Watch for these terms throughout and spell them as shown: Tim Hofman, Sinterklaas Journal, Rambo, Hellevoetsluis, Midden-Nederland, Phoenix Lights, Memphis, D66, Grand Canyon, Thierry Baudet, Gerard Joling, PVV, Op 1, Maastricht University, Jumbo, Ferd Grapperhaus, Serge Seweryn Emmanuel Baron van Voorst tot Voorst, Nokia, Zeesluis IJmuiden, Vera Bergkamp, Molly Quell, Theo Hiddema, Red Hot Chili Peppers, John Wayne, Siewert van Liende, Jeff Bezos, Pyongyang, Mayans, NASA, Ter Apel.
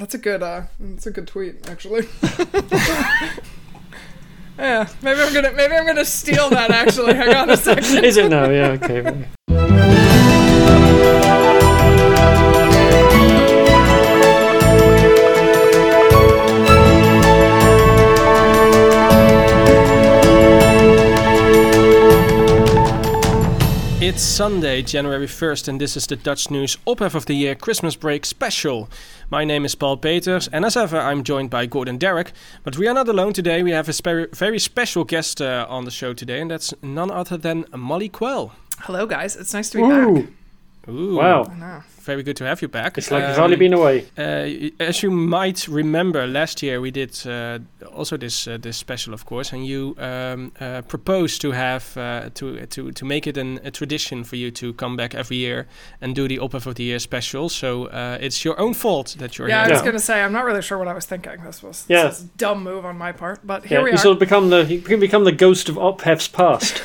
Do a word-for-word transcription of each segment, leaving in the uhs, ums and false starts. That's a good. Uh, that's a good tweet, actually. Yeah, maybe I'm gonna. Maybe I'm gonna steal that. Actually, hang on a second. Is it now? Yeah. Okay. Maybe. It's Sunday, January first, and this is the Dutch News Ophef of the Year Christmas Break Special. My name is Paul Peters, and as ever, I'm joined by Gordon Derek. But we are not alone today. We have a spe- very special guest uh, on the show today, and that's none other than Molly Quell. Hello, guys. It's nice to be Ooh. back. Ooh, wow. Very good to have you back. It's like um, you've only been away. Uh, as you might remember, last year we did uh, also this uh, this special, of course, and you um, uh, proposed to have uh, to to to make it an, a tradition for you to come back every year and do the Ophef of the Year special. So uh, it's your own fault that you're yeah, here. Yeah, I was yeah. going to say I'm not really sure what I was thinking. This was yeah. this is a dumb move on my part, but here yeah, we you are. You sort of become the you can become the ghost of Ophef's past.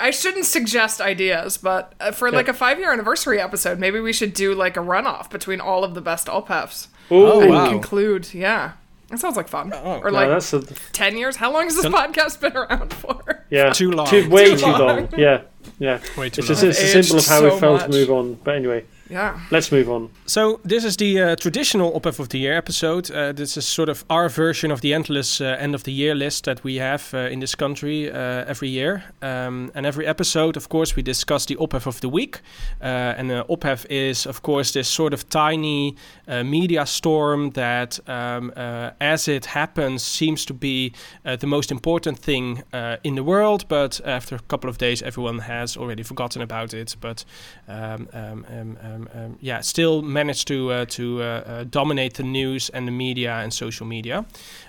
I shouldn't suggest ideas, but uh, for yeah. like a five-year anniversary episode, maybe we should do like a runoff between all of the best Ophefs. Oh, and wow. conclude. Yeah, that sounds like fun. Oh, or no, like that's a... ten years. How long has this Don't... podcast been around for? Yeah, too long. Too, way too, too long. long. Yeah, yeah. Way too it's long. Just, it's a symbol of how so we felt much. to move on. But anyway. Yeah. Let's move on. So this is the uh, traditional Ophef of the Year episode. Uh, this is sort of our version of the endless uh, end of the year list that we have uh, in this country uh, every year. Um, and every episode, of course, we discuss the Ophef of the week. Uh, and the Ophef is, of course, this sort of tiny uh, media storm that, um, uh, as it happens, seems to be uh, the most important thing uh, in the world. But after a couple of days, everyone has already forgotten about it. But um, um, um, um, Um, um, yeah, still managed to uh, to uh, uh, dominate the news and the media and social media.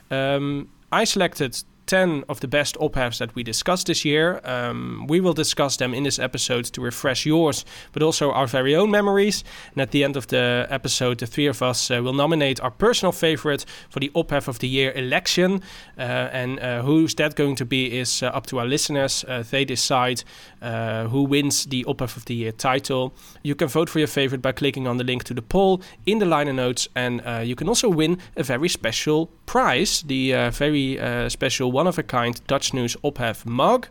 Um, I selected ten of the best Ophefs that we discussed this year. Um, we will discuss them in this episode to refresh yours, but also our very own memories. And at the end of the episode, the three of us uh, will nominate our personal favorite for the Ophef of the Year election. Uh, and uh, who's that going to be is uh, up to our listeners. Uh, they decide uh, who wins the Ophef of the Year title. You can vote for your favorite by clicking on the link to the poll in the liner notes. And uh, you can also win a very special prize, the uh, very uh, special one-of-a-kind Dutch News Ophef mug,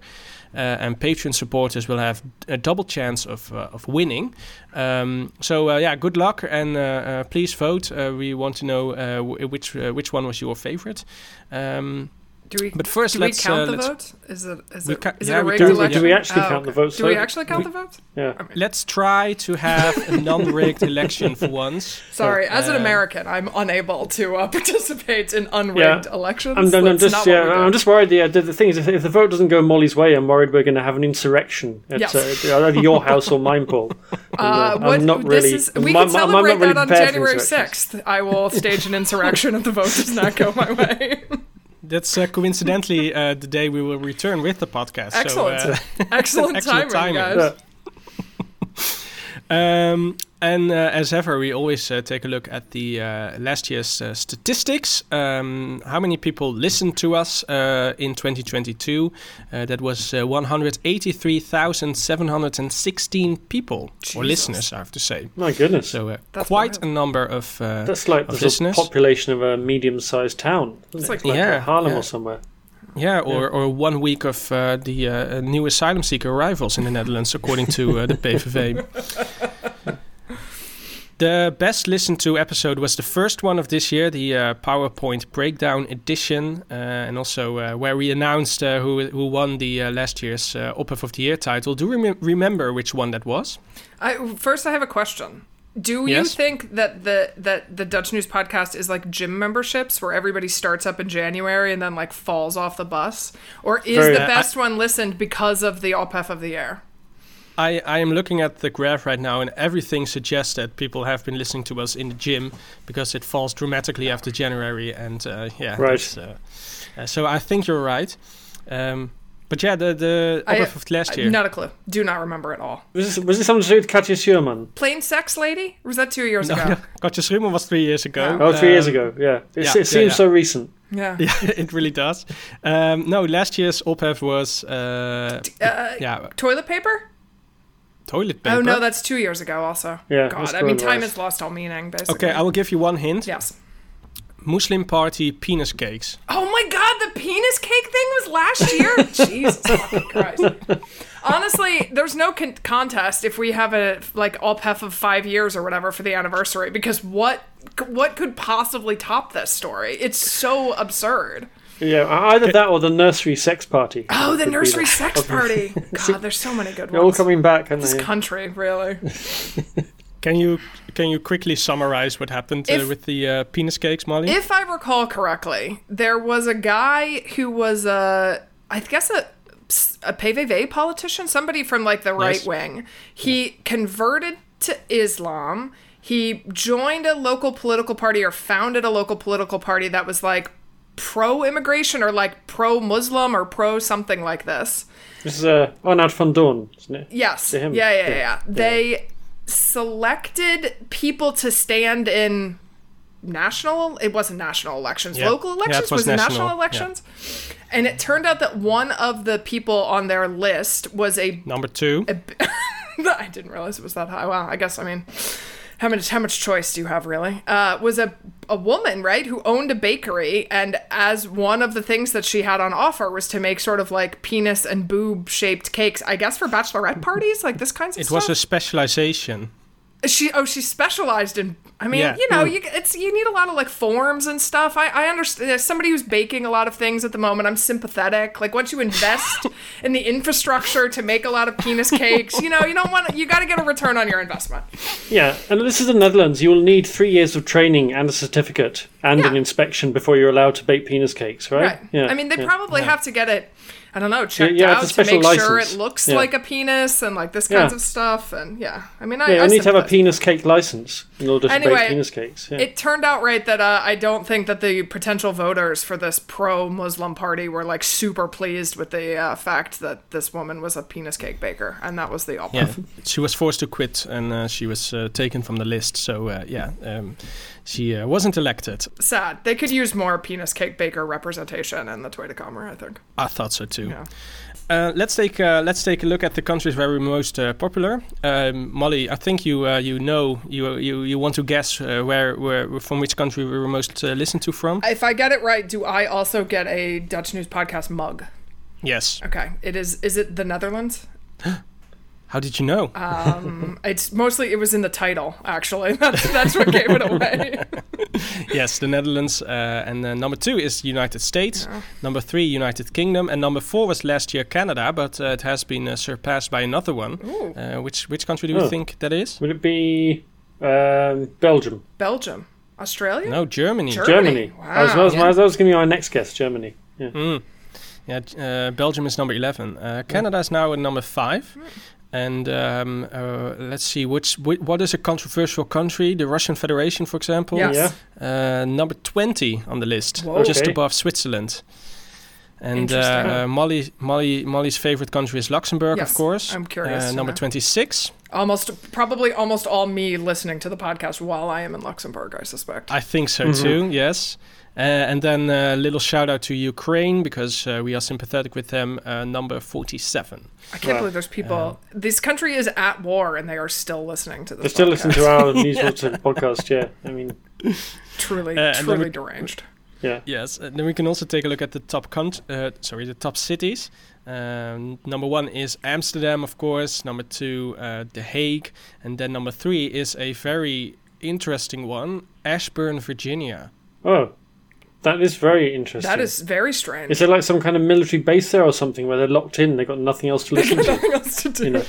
uh, and patron supporters will have a double chance of uh, of winning. Um, so uh, yeah, good luck, and uh, uh, please vote. Uh, we want to know uh, w- which uh, which one was your favorite. Um, do we? But first, do let's we count uh, the let's vote. Is it is it, ca- is yeah, it a regular? Do, do we actually oh, count okay. the votes? Do so we actually count we, the votes? Yeah. I mean. Let's try to have a non-rigged election for once. Sorry, as uh, an American, I'm unable to uh, participate in unrigged yeah. elections. I'm, I'm, I'm just yeah, I'm just worried. Yeah, the, the thing is, if, if the vote doesn't go Molly's way, I'm worried we're going to have an insurrection at yes. uh, either your house or mine, Paul. Uh, I'm not really. Is, we my, can celebrate really that on January sixth. I will stage an insurrection if the vote does not go my way. That's uh, coincidentally uh, the day we will return with the podcast. Excellent. So, uh, excellent, excellent timing, guys. Yeah. um, and uh, as ever, we always uh, take a look at the uh, last year's uh, statistics. Um, how many people listened to us uh, in twenty twenty-two? Uh, that was uh, one hundred eighty-three thousand seven hundred sixteen people, Jesus. Or listeners, I have to say. My goodness. So uh, quite wild. a number of uh, That's like of the population of a medium-sized town. It's like, like yeah, Harlem yeah. or somewhere. Yeah, or, yeah. or one week of uh, the uh, new asylum seeker arrivals in the Netherlands, according to uh, the P V V. The best listened to episode was the first one of this year, the uh, PowerPoint Breakdown Edition, uh, and also uh, where we announced uh, who who won the uh, last year's uh, Ophef of the Year title. Do you rem- remember which one that was? I, first, I have a question. Do yes? you think that the that the Dutch News podcast is like gym memberships where everybody starts up in January and then like falls off the bus? Or is Very, the uh, best I, one listened because of the Ophef of the Year? I, I am looking at the graph right now, and everything suggests that people have been listening to us in the gym because it falls dramatically after January. And uh, yeah, right. Uh, uh, so I think you're right. Um, but yeah, the the I, Ophef of last year. I, not a clue. Do not remember at all. Was this, was this something to do with Katja Schuermann? Plain Sex Lady? Or was that two years no, ago? No. Katja Schuermann was three years ago. Oh, um, three years ago. Yeah. It, yeah, it yeah, seems yeah. so recent. Yeah. yeah, it really does. Um, no, last year's Ophef was... Uh, uh, yeah. Toilet paper? Toilet paper? Oh, no, that's two years ago also. Yeah, God, I mean, time has lost all meaning, basically. Okay, I will give you one hint. Yes. Muslim party penis cakes. Oh, my God, the penis cake thing was last year? Jesus fucking Christ. Honestly, there's no con- contest if we have a, like, Alpef of five years or whatever for the anniversary, because what what could possibly top this story? It's so absurd. Yeah, either that or the nursery sex party. Oh, the nursery sex party. God, there's so many good ones. They're all coming back, aren't they? This country, really. Can you can you quickly summarize what happened uh, if, with the uh, penis cakes, Molly? If I recall correctly, there was a guy who was a, I guess a, a P V V politician, somebody from like the right yes. wing. He yeah. converted to Islam. He joined a local political party or founded a local political party that was like pro-immigration or like pro-Muslim or pro-something like this. This is uh, Arnoud van Doorn, isn't it? Yes. Yeah, yeah, yeah, yeah. They selected people to stand in national, it wasn't national elections, yeah. local elections, yeah, it was, was national. national elections. Yeah. And it turned out that one of the people on their list was a... Number two. A, I didn't realize it was that high. Well, I guess, I mean... How much how much choice do you have, really? Uh, was a a woman, right, who owned a bakery, and as one of the things that she had on offer was to make sort of like penis and boob shaped cakes, I guess for bachelorette parties, like this kinds of it stuff. It was a specialization. She oh she specialized in. I mean, yeah. you know, you it's you need a lot of like forms and stuff. I I understand. As somebody who's baking a lot of things at the moment, I'm sympathetic. Like once you invest in the infrastructure to make a lot of penis cakes, you know, you don't want you got to get a return on your investment. Yeah, and this is the Netherlands. You will need three years of training and a certificate and yeah. an inspection before you're allowed to bake penis cakes, right? Right. Yeah. I mean, they yeah. probably yeah. have to get it. I don't know, checked yeah, yeah, out to make license. Sure it looks yeah. like a penis and like this kinds yeah. of stuff. And yeah, I mean, I, yeah, I, I need to have a penis cake license in order to anyway, bake penis cakes. Yeah. It turned out right that uh, I don't think that the potential voters for this pro-Muslim party were like super pleased with the uh, fact that this woman was a penis cake baker. And that was the op. Yeah. She was forced to quit and uh, she was uh, taken from the list. So uh, yeah, um, she uh, wasn't elected. Sad. They could use more penis cake baker representation in the Tweede Kamer, I think. I thought so too. Yeah. Uh, let's take uh, let's take a look at the countries where we're most uh, popular. Um, Molly, I think you uh, you know you you you want to guess uh, where where from which country we were most uh, listened to from. If I get it right, do I also get a Dutch News Podcast mug? Yes. Okay. It is. Is it the Netherlands? How did you know? Um, it's mostly it was in the title. Actually, that's that's what gave it away. Yes, the Netherlands, uh, and then number two is United States, yeah. number three United Kingdom, and number four was last year Canada, but uh, it has been uh, surpassed by another one. Uh, which which country do you oh. think that is? Would it be um, Belgium? Belgium, Australia? No, Germany. Germany. Germany. Wow. I was, I was, yeah. I was, I was going to be our next guess, Germany. Yeah. Mm. Yeah. Uh, Belgium is number eleven. Uh, Canada yeah. is now at number five. Mm. And um, uh, let's see, which, which what is a controversial country? The Russian Federation, for example. Yes. Yeah. Uh, number twenty on the list, Whoa, just okay. above Switzerland. And uh, uh, Molly, Molly, Molly's favorite country is Luxembourg, yes, of course. I'm curious. Uh, number yeah. twenty-six. Almost, probably almost all me listening to the podcast while I am in Luxembourg, I suspect. I think so mm-hmm. too, yes. Uh, and then a uh, little shout out to Ukraine because uh, we are sympathetic with them, uh, number forty-seven. I can't wow. believe there's people. Uh, this country is at war and they are still listening to this They're podcast. Still listening to our news podcast, yeah. I mean, truly, uh, truly we, deranged. Yeah. Yes. And then we can also take a look at the top con- uh, sorry, the top cities. Um, number one is Amsterdam, of course. Number two, uh, The Hague. And then number three is a very interesting one, Ashburn, Virginia. Oh. That is very interesting. That is very strange. Is there like some kind of military base there or something where they're locked in? They've got nothing else to listen to. Nothing else to do. You know,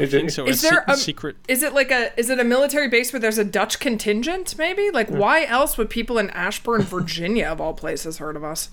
is it, so. Is there se- a secret? Is it like a? Is it a military base where there's a Dutch contingent? Maybe. Like, yeah. why else would people in Ashburn, Virginia, of all places, heard of us?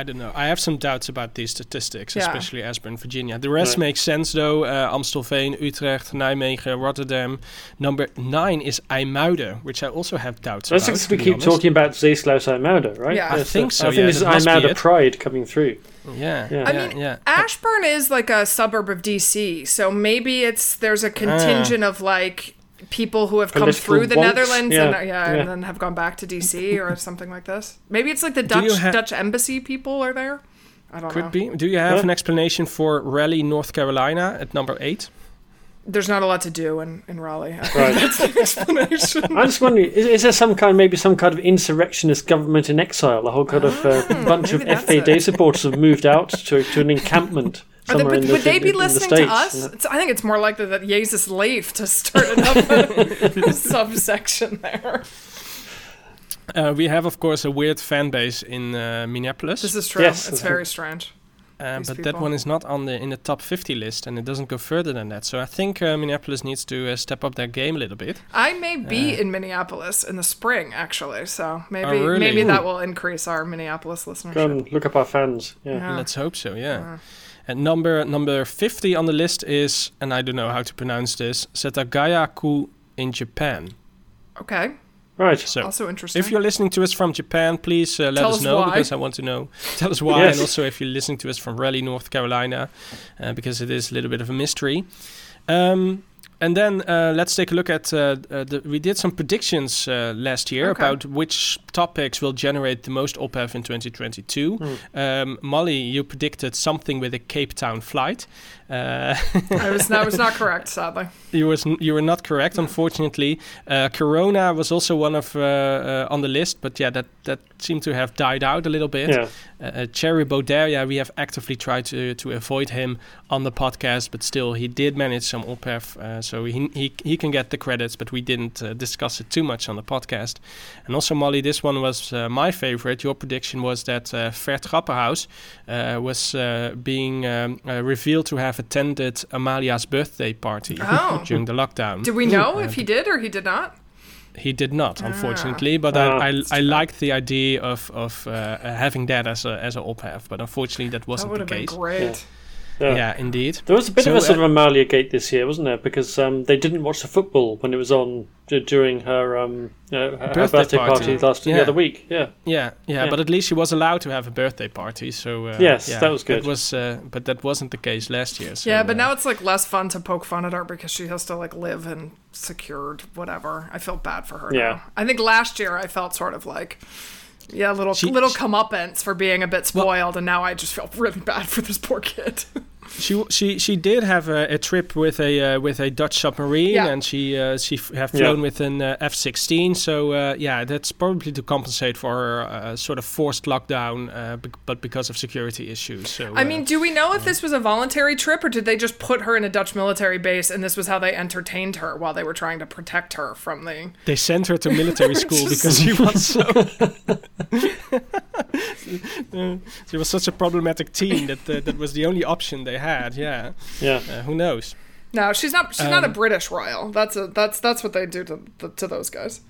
I don't know. I have some doubts about these statistics, yeah. especially Ashburn, Virginia. The rest right. makes sense, though. Uh, Amstelveen, Utrecht, Nijmegen, Rotterdam. Number nine is IJmuiden, which I also have doubts That's about. That's because we keep talking about Zeesluis IJmuiden, right? Yeah. I yes, think so. I think yeah, this is IJmuiden pride coming through. Yeah. yeah. I yeah, mean, yeah. Ashburn is like a suburb of D C, so maybe it's there's a contingent uh. of like... people who have Political come through the wants. Netherlands yeah. And, uh, yeah, yeah. and then have gone back to D C or something like this. Maybe it's like the Dutch ha- Dutch embassy people are there. I don't Could know. Could be. Do you have yeah. an explanation for Raleigh, North Carolina at number eight? There's not a lot to do in, in Raleigh. I think right. That's the explanation. I'm just wondering, is, is there some kind, maybe some kind of insurrectionist government in exile? A whole kind of uh, oh, bunch of F A D it. supporters have moved out to, to an encampment somewhere they, but, in the Would they be in, listening in the to us? It's, I think it's more likely that Jezus Leif to start another subsection there. Uh, we have, of course, a weird fan base in uh, Minneapolis. This is true. Yes, it's very true. strange. Uh, but people. that one is not on the in the top fifty list, and it doesn't go further than that. So I think uh, Minneapolis needs to uh, step up their game a little bit. I may be uh, in Minneapolis in the spring, actually. So maybe oh, really? maybe Ooh. that will increase our Minneapolis listenership. Go and look up our fans. Yeah, yeah. Let's hope so. Yeah. yeah. And number number fifty on the list is, and I don't know how to pronounce this, Setagaya Ku in Japan. Okay. Right. So, also interesting. If you're listening to us from Japan, please uh, let tell us know why. because I want to know. Tell us why, yes. And also if you're listening to us from Raleigh, North Carolina, uh, because it is a little bit of a mystery. Um, and then uh, let's take a look at. Uh, uh, the, we did some predictions uh, last year okay. about which topics will generate the most ophef in twenty twenty-two. Mm. Um, Molly, you predicted something with a Cape Town flight. Uh, I was not, was not correct, sadly. You was you were not correct, unfortunately. Uh, Corona was also one of uh, uh, on the list, but yeah, that, that seemed to have died out a little bit. Yeah. Uh, Thierry Baudet, yeah, we have actively tried to to avoid him on the podcast, but still he did manage some ophef, uh, so he, he he can get the credits, but we didn't uh, discuss it too much on the podcast. And also, Molly, this one was uh, my favorite. Your prediction was that uh, Ferd Grapperhaus uh, was uh, being um, uh, revealed to have attended Amalia's birthday party oh. during the lockdown. Do we know uh, if he did or he did not? He did not, unfortunately. Ah. But ah, I I, I liked the idea of of uh, having that as a as an ophef. But unfortunately, that wasn't that the case. That would have been great. Yeah. Yeah. yeah, indeed. There was a bit so, of a sort uh, of Amalia gate this year, wasn't there? Because um, they didn't watch the football when it was on d- during her, um, uh, her birthday, birthday party, party last yeah. the other week. Yeah. yeah, yeah, yeah. But at least she was allowed to have a birthday party. So uh, yes, yeah, that was good. It was, uh, but that wasn't the case last year. So, yeah, but uh, now it's like less fun to poke fun at her because she has to like live in secured whatever. I feel bad for her. Yeah. Now. I think last year I felt sort of like. Yeah, little she, little she, comeuppance for being a bit spoiled, well, and now I just feel really bad for this poor kid. she she she did have a, a trip with a uh, with a Dutch submarine, yeah. and she uh, she f- have flown yeah. with an uh, F sixteen. So uh, yeah, that's probably to compensate for her uh, sort of forced lockdown, uh, be- but because of security issues. So I uh, mean, do we know if uh, this was a voluntary trip, or did they just put her in a Dutch military base, and this was how they entertained her while they were trying to protect her from the? They sent her to military school because she was so she was such a problematic teen that uh, that was the only option they had. Yeah, yeah. Uh, who knows? No, she's not. She's um, not a British royal. That's a, that's that's what they do to the, to those guys.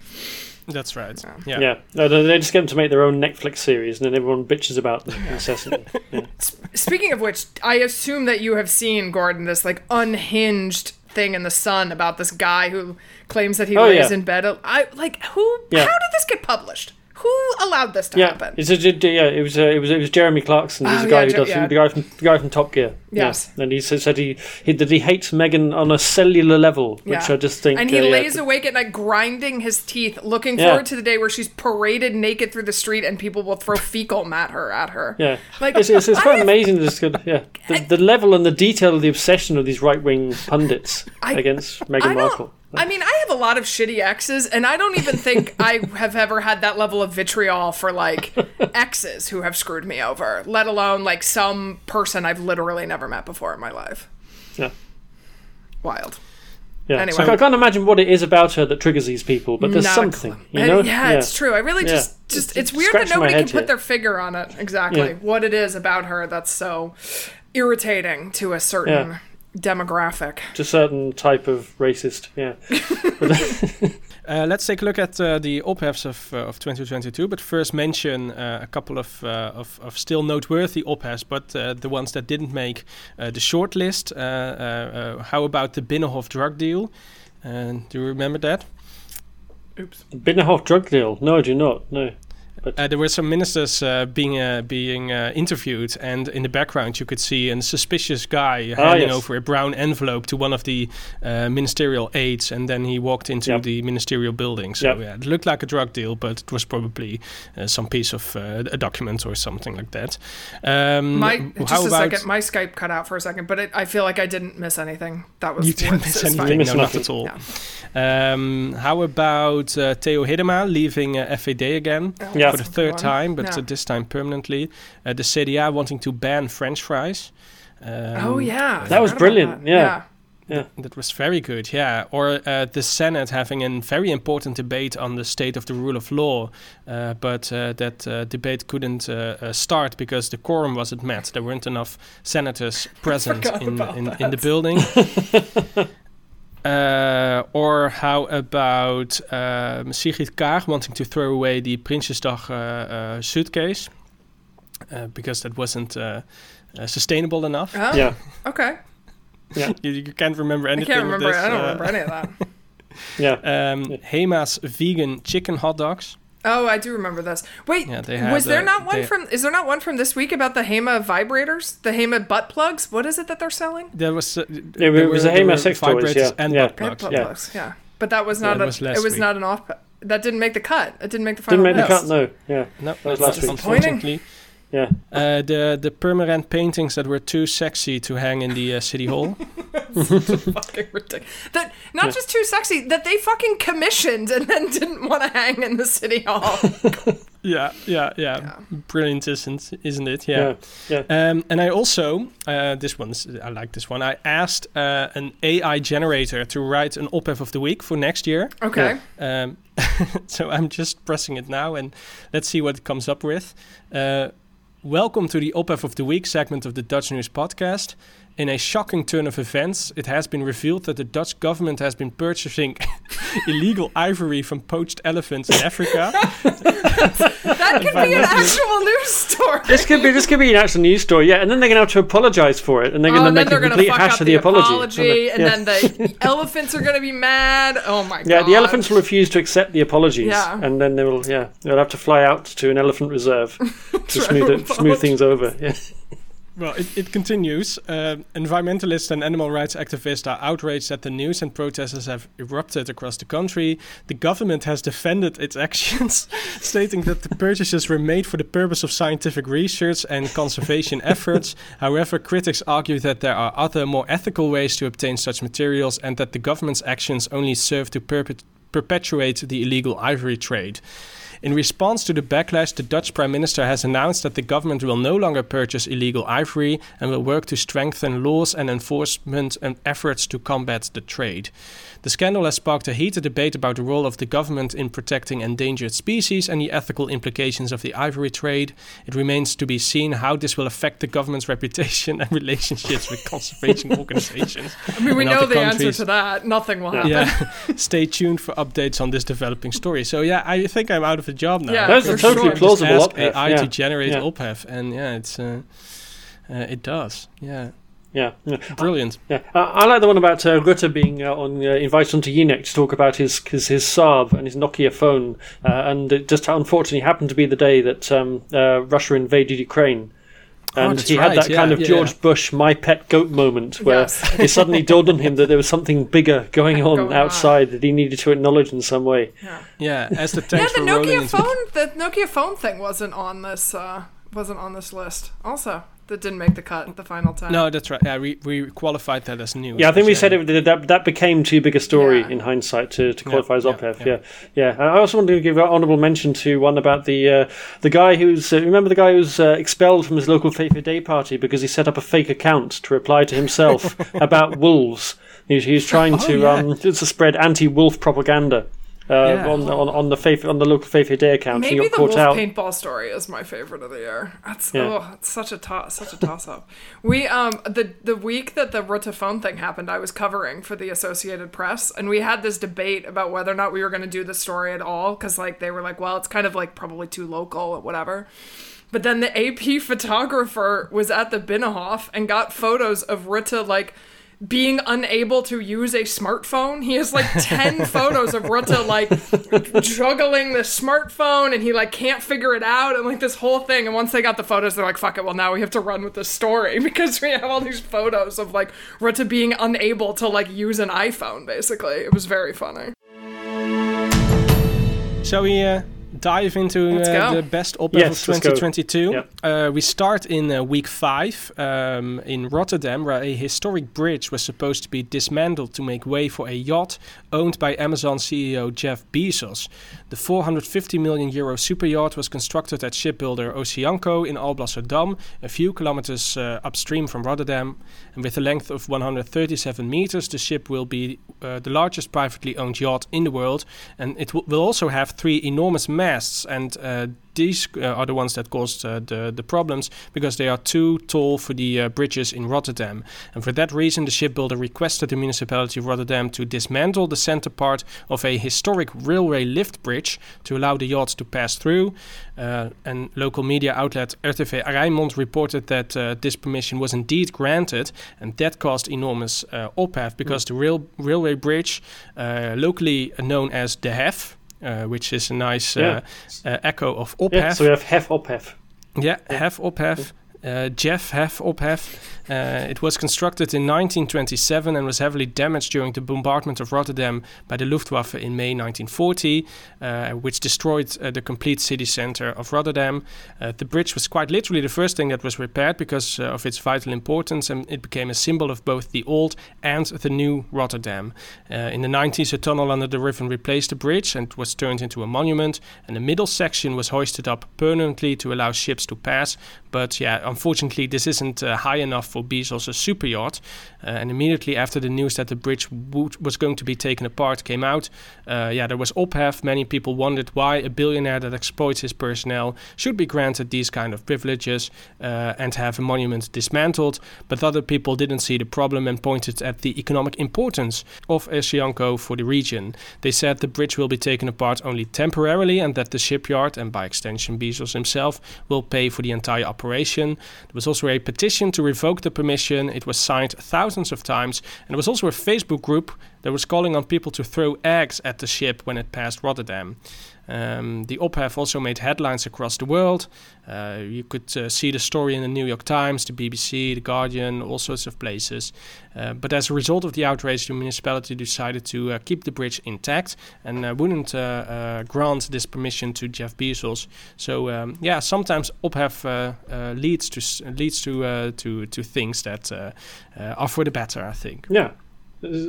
That's right. Yeah. yeah. yeah. No, they just get them to make their own Netflix series, and then everyone bitches about them yeah. incessantly. Yeah. Speaking of which, I assume that you have seen, Gordon, this like unhinged thing in the Sun about this guy who claims that he oh, lays yeah. in bed. I like who? Yeah. How did this get published? Who allowed this to yeah. happen? It's a, yeah, it was, a, it was it was Jeremy Clarkson. He's oh, the guy yeah, who does yeah. the guy from the guy from Top Gear. Yes, yeah. And he said he, he that he hates Meghan on a cellular level, which yeah. I just think. And he uh, lays yeah. awake at night grinding his teeth, looking yeah. forward to the day where she's paraded naked through the street and people will throw fecal matter at her. Yeah, like it's it's, it's quite have, amazing. This good, yeah, the, I, the level and the detail of the obsession of these right wing pundits I, against Meghan Markle. I mean, I have a lot of shitty exes, and I don't even think I have ever had that level of vitriol for, like, exes who have screwed me over, let alone, like, some person I've literally never met before in my life. Yeah. Wild. Yeah. Anyway. So I can't imagine what it is about her that triggers these people, but there's Not something, cl- you know? And yeah, yeah, it's true. I really yeah. just... just it's, it's weird that nobody can put here. their figure on it, exactly, yeah. what it is about her that's so irritating to a certain... Yeah. demographic. To a certain type of racist, yeah. uh, let's take a look at uh, the ophefs of, uh, of twenty twenty-two, but first mention uh, a couple of, uh, of, of still noteworthy ophefs, but uh, the ones that didn't make uh, the shortlist. Uh, uh, uh, how about the Binnenhof drug deal? Uh, do you remember that? Oops. Binnenhof drug deal? No, I do not, no. But uh, there were some ministers uh, being uh, being uh, interviewed, and in the background you could see a suspicious guy ah, handing yes. over a brown envelope to one of the uh, ministerial aides, and then he walked into yep. the ministerial building. So yep. yeah, it looked like a drug deal, but it was probably uh, some piece of uh, a document or something like that. Um, my how just about a second, my Skype cut out for a second, but it, I feel like I didn't miss anything. That was you didn't miss anything, no, not at all. Yeah. Um, how about uh, Theo Hiddema leaving uh, F V D again? Oh. Yeah. For the third time, but yeah. this time permanently. Uh, the C D A wanting to ban French fries. Um, oh, yeah. That was brilliant. That. Yeah. yeah. Yeah. That was very good, yeah. Or uh, the Senate having a very important debate on the state of the rule of law, uh, but uh, that uh, debate couldn't uh, uh, start because the quorum wasn't met. There weren't enough senators present in, in, in the building. Uh, or how about uh, Sigrid Kaag wanting to throw away the Prinsjesdag uh, uh, suitcase uh, because that wasn't uh, uh, sustainable enough. Oh, yeah. Okay. Yeah. you, you can't remember anything. I can't remember. Of this, I don't uh, remember any of that. yeah. Um, yeah. Hema's vegan chicken hot dogs. Oh, I do remember this. Wait, yeah, was there a, not one they, from? Is there not one from this week about the Hema vibrators, the Hema butt plugs? What is it that they're selling? There was. Uh, yeah, there it was were, a Hema sex toys, yeah, and yeah. butt plugs, and yeah. plugs, yeah. But that was not. Yeah, a, it was, it was not an off. That didn't make the cut. It didn't make the final. Didn't make list. the cut. No. Yeah. No, that was last week. Unfortunately. Yeah. Uh, the the permanent paintings that were too sexy to hang in the uh, city hall. That's fucking ridiculous. That not yeah. just too sexy, that they fucking commissioned and then didn't want to hang in the city hall. yeah, yeah, yeah, yeah. Brilliant, isn't isn't it? Yeah. yeah, yeah. Um, and I also uh, this one, I like this one. I asked uh, an A I generator to write an op-ed of the week for next year. Okay. Yeah. Um, so I'm just pressing it now, and let's see what it comes up with. Uh, Welcome to the Op-F of the Week segment of the Dutch News Podcast. In a shocking turn of events, it has been revealed that the Dutch government has been purchasing illegal ivory from poached elephants in Africa. That could be an actual news story. This could be this could be an actual news story, yeah. And then they're going to have to apologize for it, and they're going oh, to make a complete hash of the, the apology. apology and then, yeah. and then the elephants are going to be mad. Oh my god! Yeah, the elephants will refuse to accept the apologies, yeah. and then they will, yeah, they'll have to fly out to an elephant reserve to smooth it, smooth things over. Yeah. Well, it, it continues. Uh, environmentalists and animal rights activists are outraged at the news, and protesters have erupted across the country. The government has defended its actions, stating that the purchases were made for the purpose of scientific research and conservation efforts. However, critics argue that there are other, more ethical ways to obtain such materials, and that the government's actions only serve to perpet- perpetuate the illegal ivory trade. In response to the backlash, the Dutch Prime Minister has announced that the government will no longer purchase illegal ivory and will work to strengthen laws and enforcement and efforts to combat the trade. The scandal has sparked a heated debate about the role of the government in protecting endangered species and the ethical implications of the ivory trade. It remains to be seen how this will affect the government's reputation and relationships with conservation organizations. I mean, we know the countries. answer to that. Nothing will happen. Yeah. Stay tuned for updates on this developing story. So yeah, I think I'm out of the job now. Yeah, that's a totally sure. plausible op-ed. A I yeah. to generate yeah. op-ed, and yeah, it's uh, uh, it does. Yeah. Yeah, yeah, brilliant. I, yeah, I, I like the one about uh, Rutte being uh, on uh, invited onto Jinek to talk about his his, his Saab and his Nokia phone, uh, and it just unfortunately happened to be the day that um, uh, Russia invaded Ukraine. And oh, he had right. that yeah, kind of yeah, George yeah. Bush, my pet goat moment where yes. it suddenly dawned on him that there was something bigger going on going outside on. that he needed to acknowledge in some way. Yeah, yeah as the tanks yeah, the were Nokia phone, the Nokia phone thing wasn't on this uh, wasn't on this list. Also, that didn't make the cut the final time. No, that's right. Yeah, we we qualified that as news. Yeah, I think we said it, that that became too big a story yeah. in hindsight to, to qualify yeah, as op-ed. Yeah, yeah. yeah, yeah. I also wanted to give an honourable mention to one about the uh, the guy who's uh, remember the guy who was uh, expelled from his local F V D party because he set up a fake account to reply to himself about wolves. He, he was trying oh, to yeah. um to spread anti-wolf propaganda. Uh, yeah. on, on on the faith, on the local F V D account. Maybe the wolf out. paintball story is my favorite of the year. That's yeah. oh, it's such a toss, such a toss up. We um the the week that the Rutte phone thing happened, I was covering for the Associated Press, and we had this debate about whether or not we were going to do the story at all because like they were like, well, it's kind of like probably too local or whatever. But then the A P photographer was at the Binnenhof and got photos of Rutte like being unable to use a smartphone. He has like ten photos of Rutte like juggling the smartphone, and he like can't figure it out, and like this whole thing. And once they got the photos, they're like, fuck it, well now we have to run with the story, because we have all these photos of like Rutte being unable to like use an iPhone, basically. It was very funny. Shall we uh, dive into uh, the best op-ed yes, of twenty twenty-two? Yep. Uh, we start in uh, week five um, in Rotterdam, where a historic bridge was supposed to be dismantled to make way for a yacht owned by Amazon C E O Jeff Bezos. The four hundred fifty million euro superyacht was constructed at shipbuilder Oceanco in Alblasserdam, a few kilometers uh, upstream from Rotterdam. And with a length of one hundred thirty-seven meters, the ship will be uh, the largest privately owned yacht in the world, and it w- will also have three enormous masts, and uh, these uh, are the ones that caused uh, the, the problems, because they are too tall for the uh, bridges in Rotterdam. And for that reason, the shipbuilder requested the municipality of Rotterdam to dismantle the center part of a historic railway lift bridge to allow the yachts to pass through. Uh, and local media outlet R T V Rijnmond reported that uh, this permission was indeed granted, and that caused enormous uh, ophef, because mm. the rail- railway bridge, uh, locally known as the Hef, Uh, which is a nice uh, yeah. uh, echo of ophef. Yeah, so we have hef ophef. Yeah, hef ophef. Uh, Jeff hef ophef. Uh, it was constructed in nineteen twenty-seven and was heavily damaged during the bombardment of Rotterdam by the Luftwaffe in May nineteen forty, uh, which destroyed uh, the complete city centre of Rotterdam. Uh, the bridge was quite literally the first thing that was repaired because uh, of its vital importance, and it became a symbol of both the old and the new Rotterdam. Uh, in the nineties, a tunnel under the river replaced the bridge and was turned into a monument, and the middle section was hoisted up permanently to allow ships to pass. But yeah, unfortunately, this isn't uh, high enough for Bezos' superyacht. Uh, and immediately after the news that the bridge would, was going to be taken apart came out, uh, yeah, there was ophef. Many people wondered why a billionaire that exploits his personnel should be granted these kind of privileges uh, and have a monument dismantled. But other people didn't see the problem and pointed at the economic importance of Oceanco for the region. They said the bridge will be taken apart only temporarily, and that the shipyard, and by extension Bezos himself, will pay for the entire operation. There was also a petition to revoke the permission. It was signed thousands of times, and there was also a Facebook group that was calling on people to throw eggs at the ship when it passed Rotterdam. Um, the ophef also made headlines across the world. Uh, you could uh, see the story in the New York Times, the B B C, the Guardian, all sorts of places. Uh, but as a result of the outrage, the municipality decided to uh, keep the bridge intact and uh, wouldn't uh, uh, grant this permission to Jeff Bezos. So um, yeah, sometimes ophef uh, uh, leads to leads to uh, to to things that uh, uh, are for the better, I think. Yeah.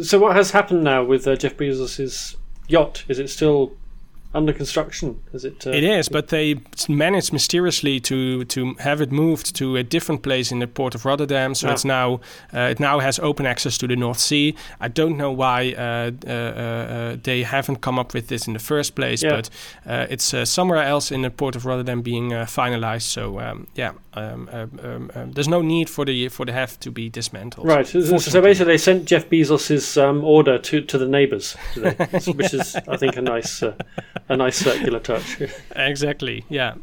So what has happened now with uh, Jeff Bezos' yacht? Is it still under construction? Is it? Uh, it is, but they managed mysteriously to to have it moved to a different place in the port of Rotterdam. So yeah. it's now uh, it now has open access to the North Sea. I don't know why uh, uh, uh, they haven't come up with this in the first place, yeah. but uh, it's uh, somewhere else in the port of Rotterdam being uh, finalized. So um, yeah, um, um, um, um, there's no need for the for the have to be dismantled. Right. So basically, they sent Jeff Bezos's um, order to to the neighbors, today, which is, I think, a nice. Uh, A nice circular touch. Exactly. Yeah.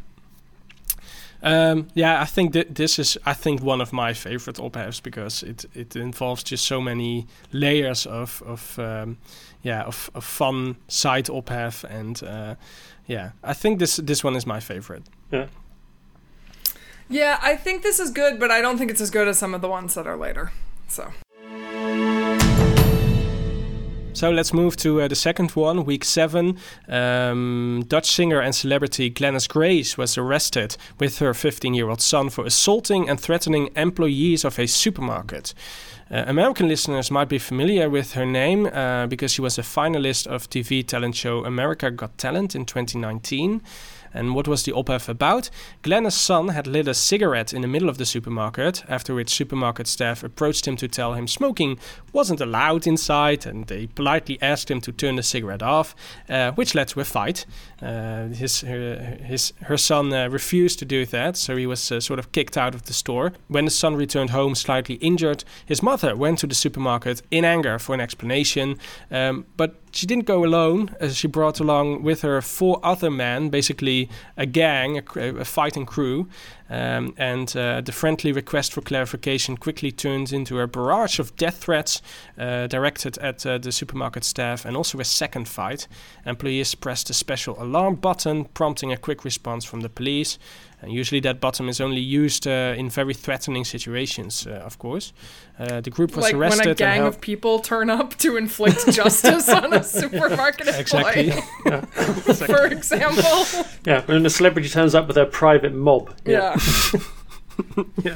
Um, yeah, I think that this is, I think, one of my favorite ophefs, because it, it involves just so many layers of of um, yeah of, of fun side ophef, and uh, yeah, I think this this one is my favorite. Yeah. Yeah, I think this is good, but I don't think it's as good as some of the ones that are later. So. So let's move to uh, the second one, week seven. Um, Dutch singer and celebrity Glennis Grace was arrested with her fifteen-year-old son for assaulting and threatening employees of a supermarket. Uh, American listeners might be familiar with her name uh, because she was a finalist of T V talent show America Got Talent in twenty nineteen. And what was the ophef about? Glennis' son had lit a cigarette in the middle of the supermarket, after which supermarket staff approached him to tell him smoking wasn't allowed inside, and they politely asked him to turn the cigarette off, uh, which led to a fight. Uh, his, her, his, her son uh, refused to do that, so he was uh, sort of kicked out of the store. When the son returned home slightly injured, his mother went to the supermarket in anger for an explanation, um, but she didn't go alone. Uh, she brought along with her four other men, basically a gang, a, a fighting crew. Um, and uh, the friendly request for clarification quickly turned into a barrage of death threats uh, directed at uh, the supermarket staff, and also a second fight. Employees pressed a special alarm button, prompting a quick response from the police. And usually that button is only used uh, in very threatening situations, uh, of course. Uh, the group was like arrested. Like when a gang of people turn up to inflict justice on a supermarket yeah, exactly. employee, yeah. exactly. for example. Yeah, when a celebrity turns up with their private mob. Yeah. yeah. yeah.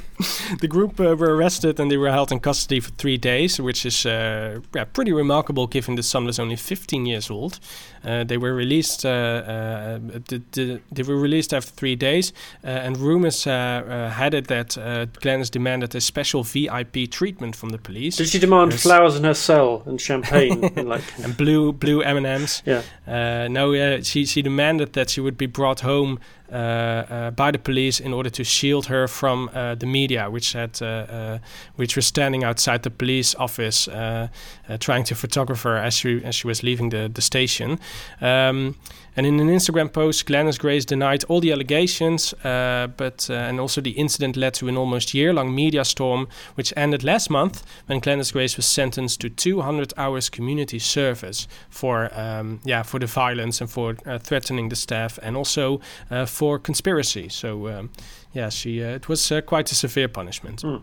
The group uh, were arrested and they were held in custody for three days, which is uh, yeah, pretty remarkable given that Sam was only fifteen years old. Uh, they were released. Uh, uh, the, the, they were released after three days, uh, and rumors uh, uh, had it that uh, Glennis demanded a special V I P treatment from the police. Did she demand There's flowers in her cell and champagne and like and blue blue M and M's? Yeah. Uh, no, uh, she she demanded that she would be brought home uh, uh, by the police in order to shield her from uh, the media, which had uh, uh, which were standing outside the police office uh, uh, trying to photograph her as she as she was leaving the the station. Um, and in an Instagram post, Glennis Grace denied all the allegations, uh, but uh, and also the incident led to an almost year-long media storm, which ended last month when Glennis Grace was sentenced to two hundred hours community service for um, yeah for the violence and for uh, threatening the staff, and also uh, for conspiracy. So um, yeah, she uh, it was uh, quite a severe punishment. Mm.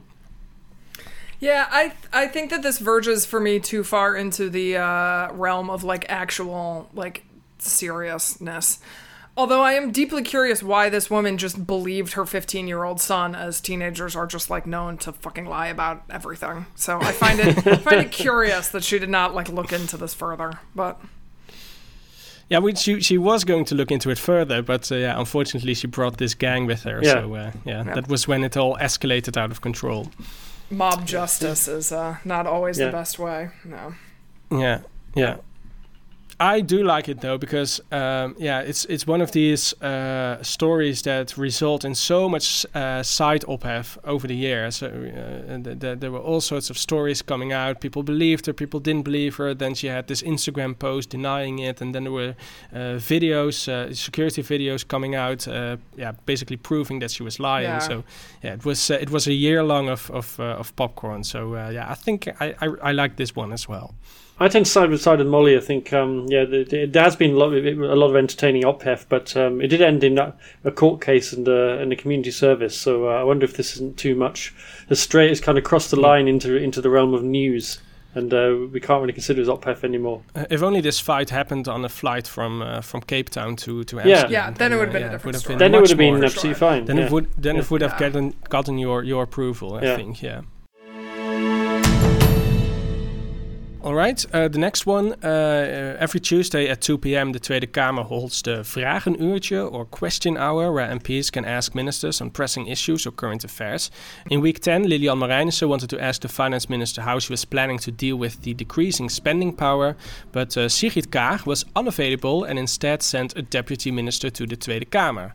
Yeah, I th- I think that this verges for me too far into the uh, realm of like actual like seriousness. Although I am deeply curious why this woman just believed her fifteen-year-old son, as teenagers are just like known to fucking lie about everything. So I find it I find it curious that she did not like look into this further, but. Yeah, we, she she was going to look into it further, but uh, yeah, unfortunately she brought this gang with her. Yeah. So uh, yeah, yeah, that was when it all escalated out of control. Mob justice is uh, not always yeah. the best way. No. Yeah, yeah. I do like it though, because um, yeah, it's it's one of these uh, stories that result in so much uh, side ophef over the years. Uh, uh, th- th- there were all sorts of stories coming out. People believed her, people didn't believe her. Then she had this Instagram post denying it, and then there were uh, videos, uh, security videos coming out, uh, yeah, basically proving that she was lying. Yeah. So yeah, it was uh, it was a year long of of, uh, of popcorn. So uh, yeah, I think I I, I like this one as well. I tend to side with side with Molly. I think um, yeah, there has been a lot, a lot of entertaining ophef, but um, it did end in a court case and a, and a community service. So uh, I wonder if this isn't too much. The straight has kind of crossed the line into into the realm of news, and uh, we can't really consider it ophef anymore. Uh, if only this fight happened on a flight from uh, from Cape Town to to Amsterdam. Yeah, yeah then it would have been uh, yeah, a different story. Then it would have been, been absolutely sure. fine. Then yeah. it would then yeah. it would have yeah. gotten gotten your your approval. I yeah. think yeah. All right, uh, the next one. Uh, every Tuesday at two p.m. the Tweede Kamer holds the Vragenuurtje or Question Hour, where M Ps can ask ministers on pressing issues or current affairs. In week ten, Lilian Marijnissen wanted to ask the finance minister how she was planning to deal with the decreasing spending power, but uh, Sigrid Kaag was unavailable and instead sent a deputy minister to the Tweede Kamer.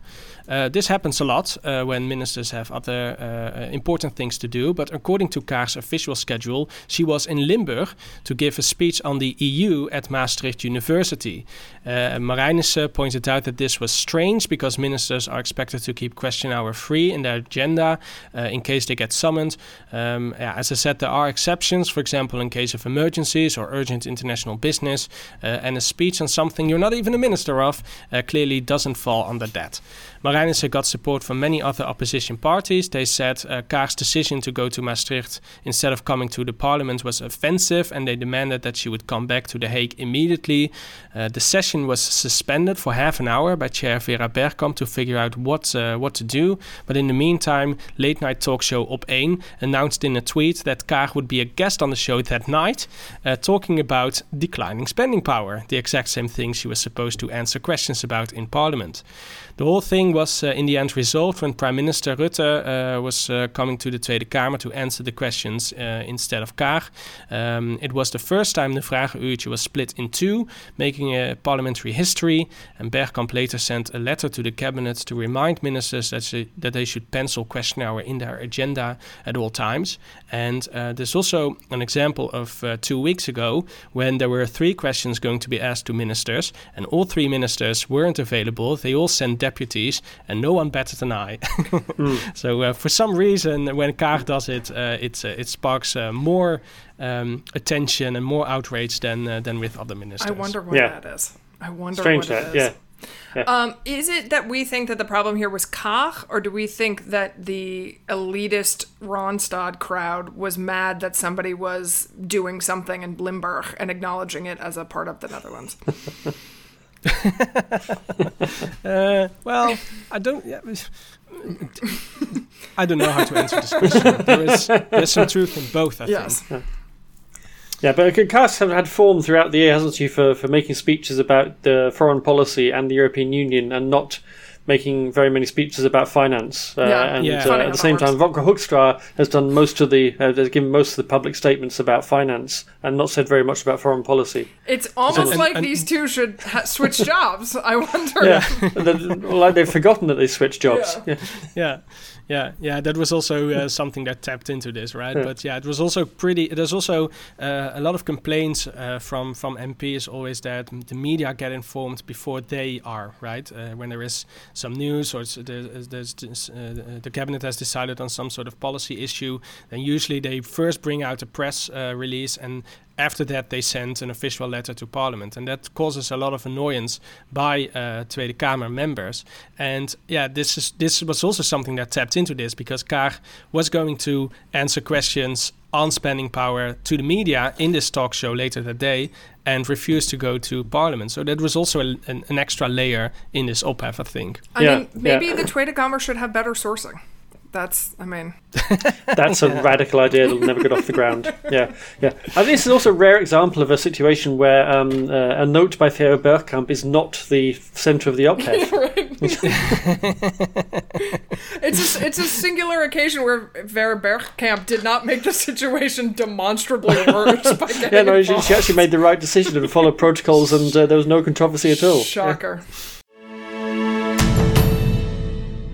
Uh, this happens a lot uh, when ministers have other uh, important things to do, but according to Kaag's official schedule, she was in Limburg to give a speech on the E U at Maastricht University. Uh, Marijnissen pointed out that this was strange because ministers are expected to keep question hour free in their agenda uh, in case they get summoned. Um, yeah, as I said, there are exceptions, for example, in case of emergencies or urgent international business, uh, and a speech on something you're not even a minister of uh, clearly doesn't fall under that. Marijnissen got support from many other opposition parties. They said uh, Kaag's decision to go to Maastricht instead of coming to the parliament was offensive, and they demanded that she would come back to The Hague immediately. Uh, the session was suspended for half an hour by Chair Vera Bergkamp to figure out what, uh, what to do. But in the meantime, late-night talk show Op one announced in a tweet that Kaag would be a guest on the show that night, uh, talking about declining spending power, the exact same thing she was supposed to answer questions about in parliament. The whole thing was uh, in the end resolved when Prime Minister Rutte uh, was uh, coming to the Tweede Kamer to answer the questions uh, instead of Kaag. Um, it was the the first time the Vragenuurtje was split in two, making a parliamentary history, and Bergkamp later sent a letter to the cabinet to remind ministers that, she, that they should pencil question hour in their agenda at all times. And uh, there's also an example of uh, two weeks ago when there were three questions going to be asked to ministers, and all three ministers weren't available. They all sent deputies, and no one better than I. mm. So uh, for some reason, when Kaag does it, uh, it's, uh, it sparks uh, more um, attention and more outrage than uh, than with other ministers. I wonder what yeah. that is. I wonder Strange what that, it is. Yeah. Yeah. Um, is it that we think that the problem here was Kaag, or do we think that the elitist Randstad crowd was mad that somebody was doing something in Limburg and acknowledging it as a part of the Netherlands? uh, well, I don't... Yeah, I don't know how to answer this question. There is, there's some truth in both, I yes. think. Yeah, but Kaag have had form throughout the year, hasn't she, for, for making speeches about the foreign policy and the European Union, and not making very many speeches about finance. Uh, yeah, and yeah. Uh, at the same time, Wopke Hoekstra has done most of the uh, has given most of the public statements about finance and not said very much about foreign policy. It's almost, it's almost like and, these and, two should ha- switch jobs. I wonder. Yeah, like they've forgotten that they switched jobs. Yeah. yeah. yeah. Yeah, yeah, that was also uh, something that tapped into this, right? Yeah. But yeah, it was also pretty. There's also uh, a lot of complaints uh, from from M Ps always that the media get informed before they are, right? Uh, when there is some news or there's, there's this, uh, the cabinet has decided on some sort of policy issue, then usually they first bring out a press uh, release, and after that they send an official letter to Parliament, and that causes a lot of annoyance by uh, Tweede Kamer members. And yeah, this is this was also something that tapped into this, because Kaag was going to answer questions on spending power to the media in this talk show later that day, and refused to go to Parliament. So that was also a, an, an extra layer in this ophef, I think. I yeah, mean, maybe yeah. the Tweede Kamer should have better sourcing. That's, I mean... That's a yeah. radical idea that'll never get off the ground. Yeah, yeah. I think this is also a rare example of a situation where um, uh, a note by Vera Bergkamp is not the centre of the op-ed. it's, a, it's a singular occasion where Vera Bergkamp did not make the situation demonstrably worse by getting Yeah, no, she, she actually made the right decision and followed protocols, and uh, there was no controversy at all. Shocker. Yeah.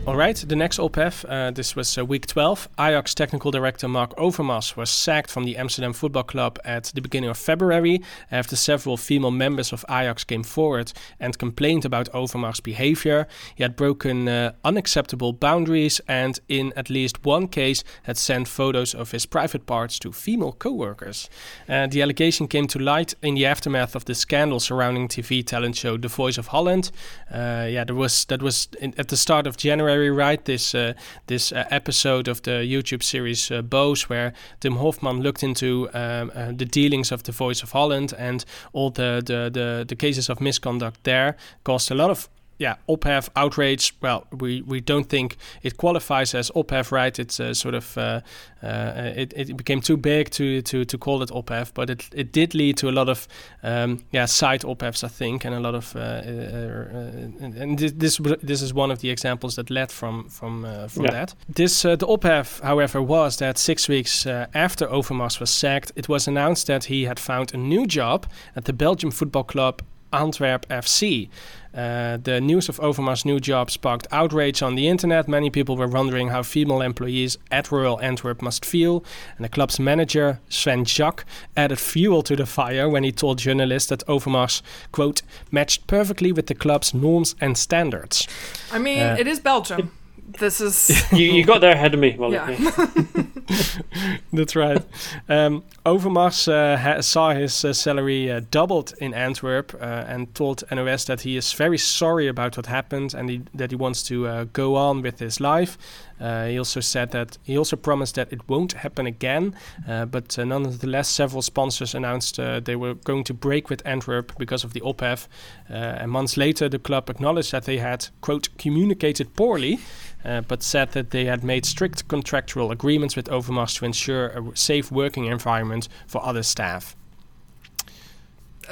All right, the next ophef, uh, this was uh, week twelve. Ajax technical director Mark Overmars was sacked from the Amsterdam Football Club at the beginning of February after several female members of Ajax came forward and complained about Overmars' behavior. He had broken uh, unacceptable boundaries, and in at least one case had sent photos of his private parts to female co-workers. Uh, the allegation came to light in the aftermath of the scandal surrounding T V talent show The Voice of Holland. Uh, yeah, there was that was in, at the start of January. Right, this uh, this uh, episode of the YouTube series uh, Boos, where Tim Hofman looked into um, uh, the dealings of The Voice of Holland, and all the the, the the cases of misconduct there caused a lot of yeah ophef, outrage. Well, we we don't think it qualifies as ophef, right? It's uh, sort of uh, uh, it it became too big to to to call it ophef, but it it did lead to a lot of um, yeah side ophefs, I think, and a lot of uh, uh, uh, and, and this this is one of the examples that led from from uh, from yeah. that. This uh, the ophef, however, was that six weeks uh, after Overmars was sacked, it was announced that he had found a new job at the Belgian football club Antwerp F C. Uh, the news of Overmars' new job sparked outrage on the internet. Many people were wondering how female employees at Royal Antwerp must feel. And the club's manager, Sven Jacques, added fuel to the fire when he told journalists that Overmars, quote, matched perfectly with the club's norms and standards. I mean, uh, it is Belgium. This is... you, you got there ahead of me, Molly. Yeah. Yeah. That's right. Um, Overmars uh, ha- saw his uh, salary uh, doubled in Antwerp uh, and told N O S that he is very sorry about what happened, and he, that he wants to uh, go on with his life. Uh, he also said that he also promised that it won't happen again, uh, but uh, nonetheless, several sponsors announced uh, they were going to break with Antwerp because of the ophef. Uh, and months later, the club acknowledged that they had, quote, communicated poorly, Uh, but said that they had made strict contractual agreements with Overmars to ensure a w- safe working environment for other staff.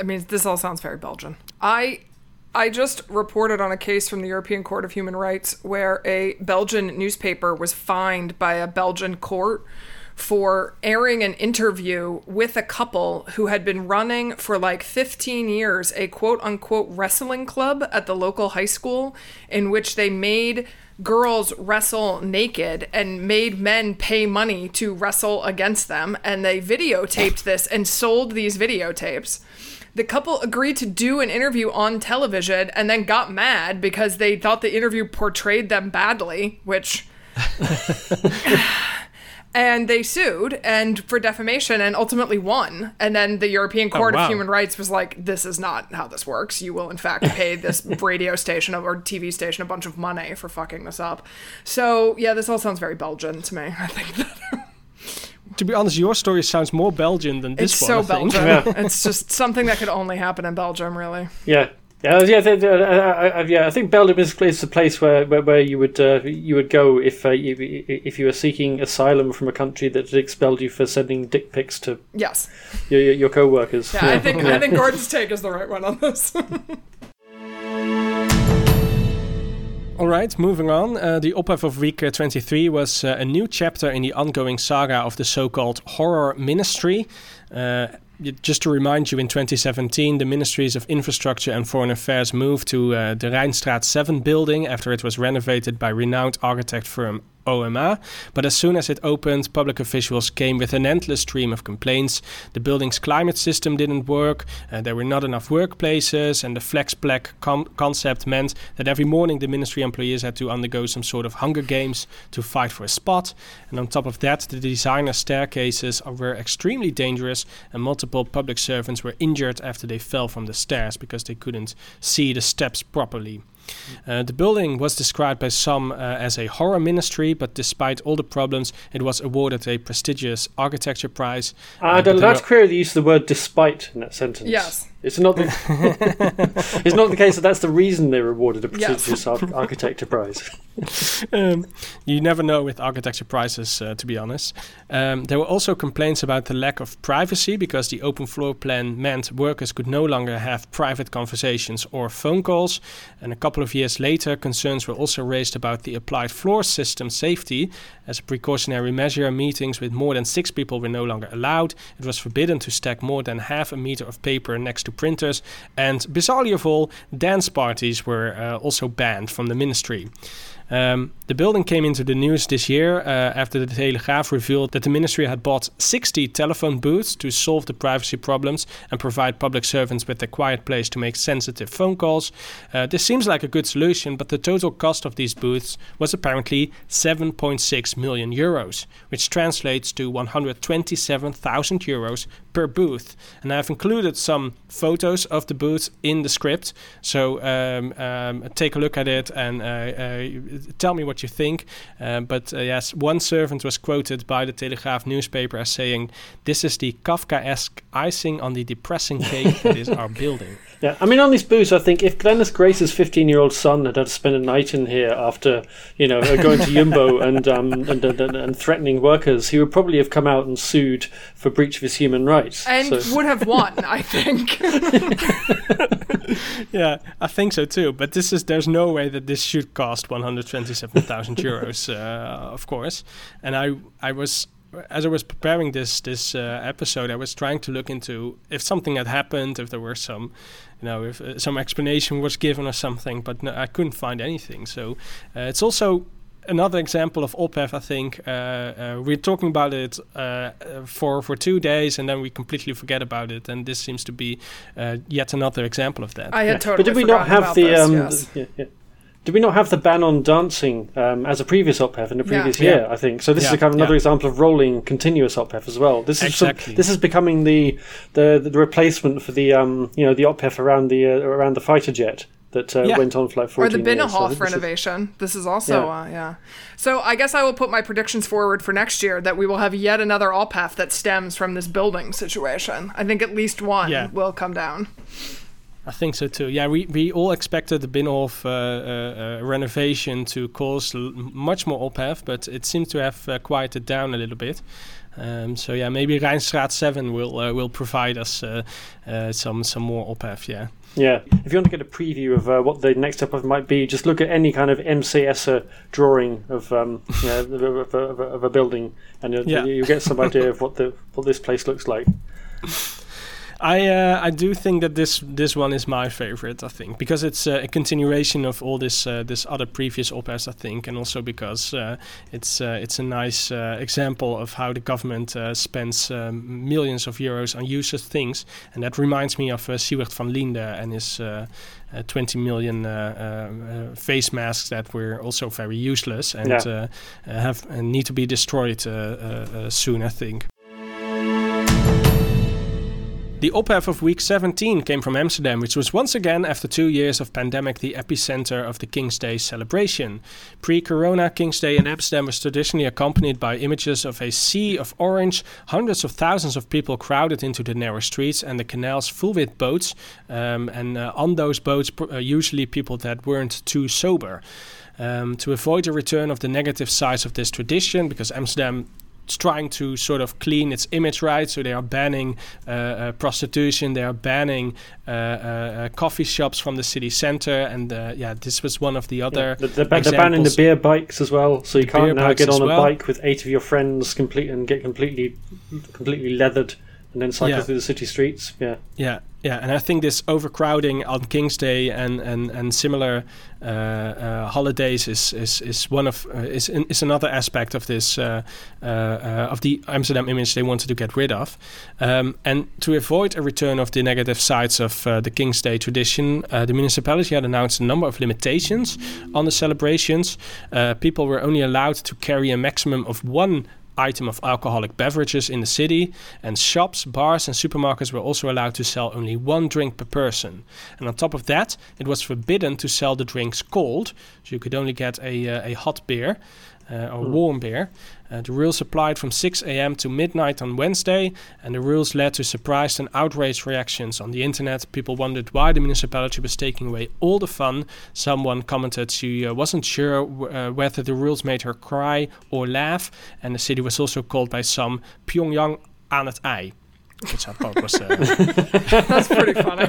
I mean, this all sounds very Belgian. I I just reported on a case from the European Court of Human Rights where a Belgian newspaper was fined by a Belgian court for airing an interview with a couple who had been running for like fifteen years a quote-unquote wrestling club at the local high school in which they made girls wrestle naked and made men pay money to wrestle against them. And they videotaped this and sold these videotapes. The couple agreed to do an interview on television and then got mad because they thought the interview portrayed them badly, which... And they sued and for defamation and ultimately won. And then the European Court oh, wow. of Human Rights was like, this is not how this works. You will, in fact, pay this radio station or T V station a bunch of money for fucking this up. So, yeah, this all sounds very Belgian to me. I think that... To be honest, your story sounds more Belgian than this it's one. It's so I think. Belgian. Yeah. It's just something that could only happen in Belgium, really. Yeah. Yeah, yeah, th- uh, uh, yeah. I think Belgium is, is the place where, where, where you would uh, you would go if uh, you, if you were seeking asylum from a country that expelled you for sending dick pics to yes your, your co-workers. Yeah, yeah. I think yeah. I think Gordon's take is the right one on this. All right, moving on. Uh, the ophef of week uh, twenty-three was uh, a new chapter in the ongoing saga of the so-called horror ministry. Uh, Just to remind you, in twenty seventeen, the Ministries of Infrastructure and Foreign Affairs moved to uh, the Rijnstraat seven building after it was renovated by renowned architect firm O M A. But as soon as it opened, public officials came with an endless stream of complaints. The building's climate system didn't work, uh, there were not enough workplaces, and the flex black com- concept meant that every morning the ministry employees had to undergo some sort of hunger games to fight for a spot. And on top of that, the designer staircases were extremely dangerous, and multiple public servants were injured after they fell from the stairs because they couldn't see the steps properly. Uh, the building was described by some uh, as a horror ministry, but despite all the problems, it was awarded a prestigious architecture prize. I'd uh, allowed to query the use of the word "despite" in that sentence. Yes. It's not the it's not the case that that's the reason they were awarded a prestigious yes. ar- architecture prize. um, you never know with architecture prizes, uh, to be honest. Um, there were also complaints about the lack of privacy because the open floor plan meant workers could no longer have private conversations or phone calls. And a couple of years later, concerns were also raised about the applied floor system safety. As a precautionary measure, meetings with more than six people were no longer allowed. It was forbidden to stack more than half a meter of paper next to printers, and bizarrely of all, dance parties were uh, also banned from the ministry. Um, the building came into the news this year uh, after the Telegraaf revealed that the ministry had bought sixty telephone booths to solve the privacy problems and provide public servants with a quiet place to make sensitive phone calls. Uh, this seems like a good solution, but the total cost of these booths was apparently seven point six million euros, which translates to one hundred twenty-seven thousand euros per booth. And I've included some photos of the booths in the script, so um, um, take a look at it and uh, uh, tell me what you think. Uh, but uh, yes, one servant was quoted by the Telegraaf newspaper as saying, "This is the Kafkaesque icing on the depressing cake that is our building." Yeah, I mean, on these booths, I think if Glennis Grace's fifteen-year-old son had had to spend a night in here after, you know, going to Jumbo and, um, and, and and threatening workers, he would probably have come out and sued for breach of his human rights. And so. Would have won, I think. Yeah, I think so too. But this is there's no way that this should cost one hundred twenty-seven thousand euros, uh, of course. And I, I was. As I was preparing this this uh, episode, I was trying to look into if something had happened, if there were some, you know, if uh, some explanation was given or something, but no, I couldn't find anything. So uh, it's also another example of ophef, I think. Uh, uh, we're talking about it uh, for, for two days and then we completely forget about it, and this seems to be uh, yet another example of that. I had yeah. totally but did we not have the... This, um, yes. the yeah, yeah. Did we not have the ban on dancing um, as a previous ophef in the previous yeah. year, yeah. I think? So this yeah. is kind of another yeah. example of rolling continuous ophef as well. This is exactly. some, this is becoming the, the the replacement for the um you know the ophef around the uh, around the fighter jet that uh, yeah. went on for like fourteen years. Or the Binnenhof so renovation. Is, this is also, yeah. Uh, yeah. So I guess I will put my predictions forward for next year that we will have yet another ophef that stems from this building situation. I think at least one yeah. will come down. I think so too. Yeah, we, we all expected the Binnenhof uh, uh, uh, renovation to cause l- much more ophef, but it seems to have uh, quieted down a little bit. Um, so yeah, maybe Rijnstraat seven will uh, will provide us uh, uh, some some more op-hef. Yeah. Yeah. If you want to get a preview of uh, what the next op-hef might be, just look at any kind of M C S drawing of um you know, of, of, of, of a building, and you'll, yeah. you'll get some idea of what the what this place looks like. I uh, I do think that this this one is my favorite, I think, because it's uh, a continuation of all this uh, this other previous op-eds, I think, and also because uh, it's uh, it's a nice uh, example of how the government uh, spends um, millions of euros on useless things, and that reminds me of uh, Siewert van Liende and his uh, uh, twenty million uh, uh, face masks that were also very useless and yeah. uh, have and need to be destroyed uh, uh, uh, soon, I think. The op-hef of week seventeen came from Amsterdam, which was once again, after two years of pandemic, the epicenter of the King's Day celebration. Pre-corona, King's Day in Amsterdam was traditionally accompanied by images of a sea of orange, hundreds of thousands of people crowded into the narrow streets and the canals full with boats, um, and uh, on those boats pr- uh, usually people that weren't too sober. Um, to avoid a return of the negative sides of this tradition, because Amsterdam trying to sort of clean its image, right? So they are banning uh, uh, prostitution, they are banning uh, uh, uh, coffee shops from the city centre, and uh, yeah, this was one of the other yeah, the, the, examples. They're banning the beer bikes as well, so you the can't now get on a well. bike with eight of your friends complete and get completely completely leathered and then cycle yeah. through the city streets. Yeah. Yeah. Yeah, and I think this overcrowding on King's Day and and and similar uh, uh, holidays is is is one of uh, is is another aspect of this uh, uh, uh, of the Amsterdam image they wanted to get rid of, um, and to avoid a return of the negative sides of uh, the King's Day tradition, uh, the municipality had announced a number of limitations on the celebrations. Uh, people were only allowed to carry a maximum of one item of alcoholic beverages in the city, and shops, bars and supermarkets were also allowed to sell only one drink per person. And on top of that, it was forbidden to sell the drinks cold, so you could only get a uh, a hot beer uh, or mm. warm beer. Uh, the rules applied from six a.m. to midnight on Wednesday, and the rules led to surprised and outraged reactions on the internet. People wondered why the municipality was taking away all the fun. Someone commented she uh, wasn't sure w- uh, whether the rules made her cry or laugh, and the city was also called by some Pyongyang aan het ei. Which I thought was... Uh, That's pretty funny.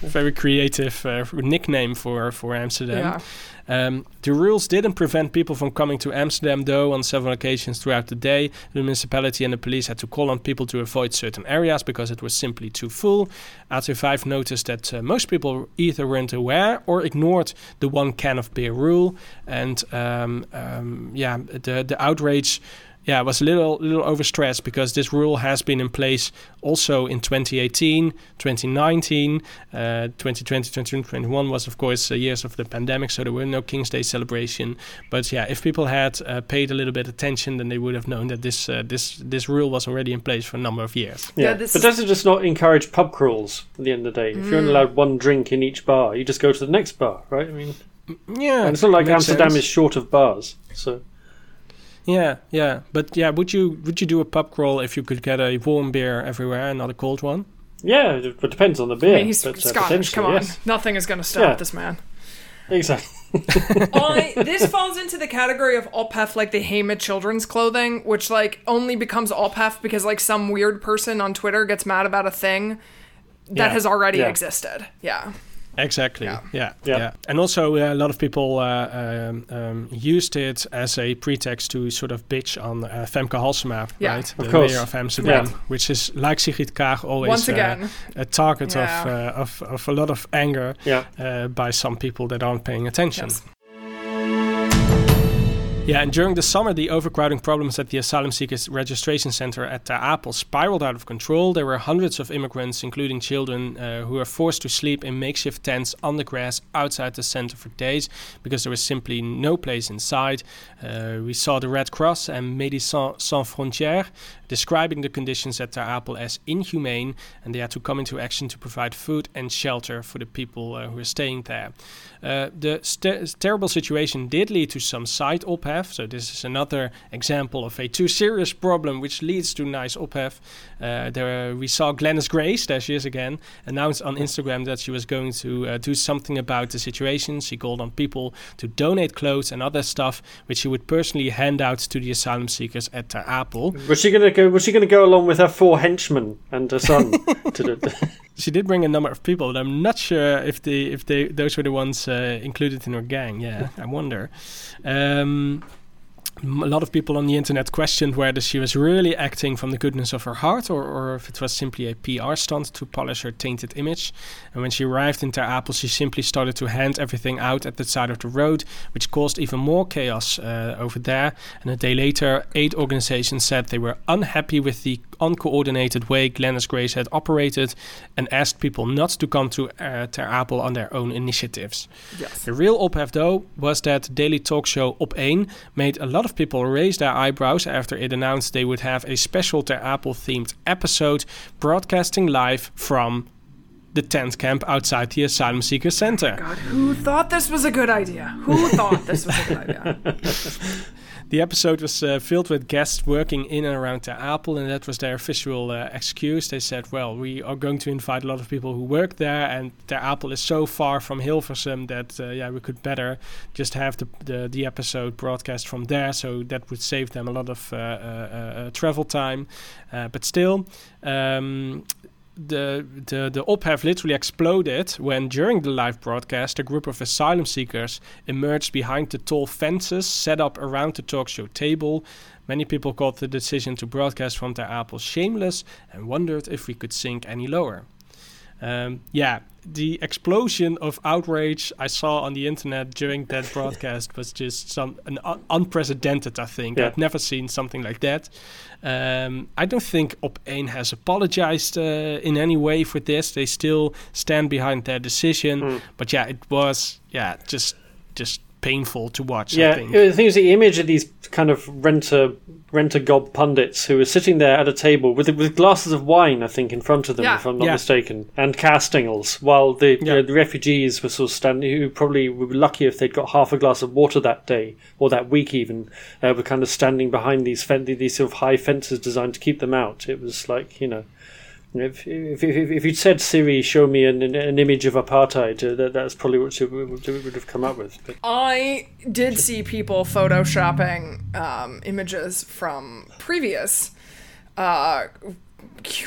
Very creative uh, nickname for, for Amsterdam. Yeah. Um, the rules didn't prevent people from coming to Amsterdam, though. On several occasions throughout the day, the municipality and the police had to call on people to avoid certain areas because it was simply too full. A T vijf noticed that uh, most people either weren't aware or ignored the one can of beer rule. And um, um, yeah, the, the outrage... Yeah, it was a little little overstressed because this rule has been in place also in twenty eighteen, twenty nineteen, uh, twenty twenty, twenty twenty-one was of course uh, years of the pandemic, so there were no King's Day celebration. But yeah, if people had uh, paid a little bit attention, then they would have known that this uh, this this rule was already in place for a number of years. Yeah, yeah this but does it just not encourage pub crawls at the end of the day? Mm. If you're only allowed one drink in each bar, you just go to the next bar, right? I mean, yeah, and it's not like Amsterdam sense. Is short of bars, so. Yeah, yeah, but yeah, would you would you do a pub crawl if you could get a warm beer everywhere and not a cold one? Yeah, it depends on the beer. I mean, he's but, Scottish. Uh, come on, yes. Nothing is going to stop yeah. this man. Exactly. Only this falls into the category of op-hef, like the Hema children's clothing, which like only becomes op-hef because like some weird person on Twitter gets mad about a thing that yeah. has already yeah. existed. Yeah. Exactly. Yeah. Yeah, yeah, yeah. And also uh, a lot of people uh, um, um, used it as a pretext to sort of bitch on uh, Femke Halsema, yeah. right? Of the course. Mayor of Amsterdam, yeah. which is like Sigrid Kaag always Once again. Uh, a target yeah. of, uh, of of a lot of anger yeah. uh, by some people that aren't paying attention. Yes. Yeah, and during the summer, the overcrowding problems at the Asylum Seekers Registration Center at Ter Apel spiraled out of control. There were hundreds of immigrants, including children, uh, who were forced to sleep in makeshift tents on the grass outside the center for days because there was simply no place inside. Uh, we saw the Red Cross and Médecins Sans Frontières describing the conditions at Ter Apel as inhumane, and they had to come into action to provide food and shelter for the people uh, who were staying there. Uh, the st- terrible situation did lead to some side op have. So this is another example of a too serious problem which leads to nice ophef. Uh, there we saw Glennis Grace, there she is again, announced on Instagram that she was going to uh, do something about the situation. She called on people to donate clothes and other stuff which she would personally hand out to the asylum seekers at Ter Apel. Was she going to go? Was she going to go along with her four henchmen and her son? to the, to She did bring a number of people, but I'm not sure if the if they those were the ones uh, included in her gang. Yeah, I wonder. Um, a lot of people on the internet questioned whether she was really acting from the goodness of her heart or, or if it was simply a P R stunt to polish her tainted image. And when she arrived in Ter Apel, she simply started to hand everything out at the side of the road, which caused even more chaos uh, over there. And a day later, aid organizations said they were unhappy with the uncoordinated way Glennis Grace had operated and asked people not to come to uh, Ter Apel on their own initiatives. Yes. The real ophef, though, was that daily talk show Op één made a lot of people raise their eyebrows after it announced they would have a special Ter Apel themed episode broadcasting live from the tent camp outside the asylum seeker center. Oh God, who thought this was a good idea? Who thought this was a good idea? The episode was uh, filled with guests working in and around Ter Apel, and that was their official uh, excuse. They said, well, we are going to invite a lot of people who work there, and Ter Apel is so far from Hilversum that uh, yeah, we could better just have the, the the episode broadcast from there, so that would save them a lot of uh, uh, uh, travel time. Uh, but still... Um, The, the the ophef literally exploded when, during the live broadcast, a group of asylum seekers emerged behind the tall fences set up around the talk show table. Many people called the decision to broadcast from Ter Apel shameless and wondered if we could sink any lower. Um, yeah, the explosion of outrage I saw on the internet during that broadcast was just some an un- unprecedented, I think. Yeah. I've never seen something like that. Um, I don't think Op één has apologized uh, in any way for this. They still stand behind their decision. Mm. But yeah, it was yeah just just painful to watch. Yeah, I think. The thing is, the image of these kind of renter renter gob pundits who were sitting there at a table with with glasses of wine, I think, in front of them, yeah. if I'm not yeah. mistaken, and castingles, while the yeah. you know, the refugees were sort of standing, who probably were lucky if they'd got half a glass of water that day or that week even, uh, were kind of standing behind these fen- these sort of high fences designed to keep them out. It was like, you know, If, if if if you'd said, Siri, show me an an, an image of apartheid, uh, that that's probably what we would, would have come up with. But I did see people photoshopping um, images from previous uh,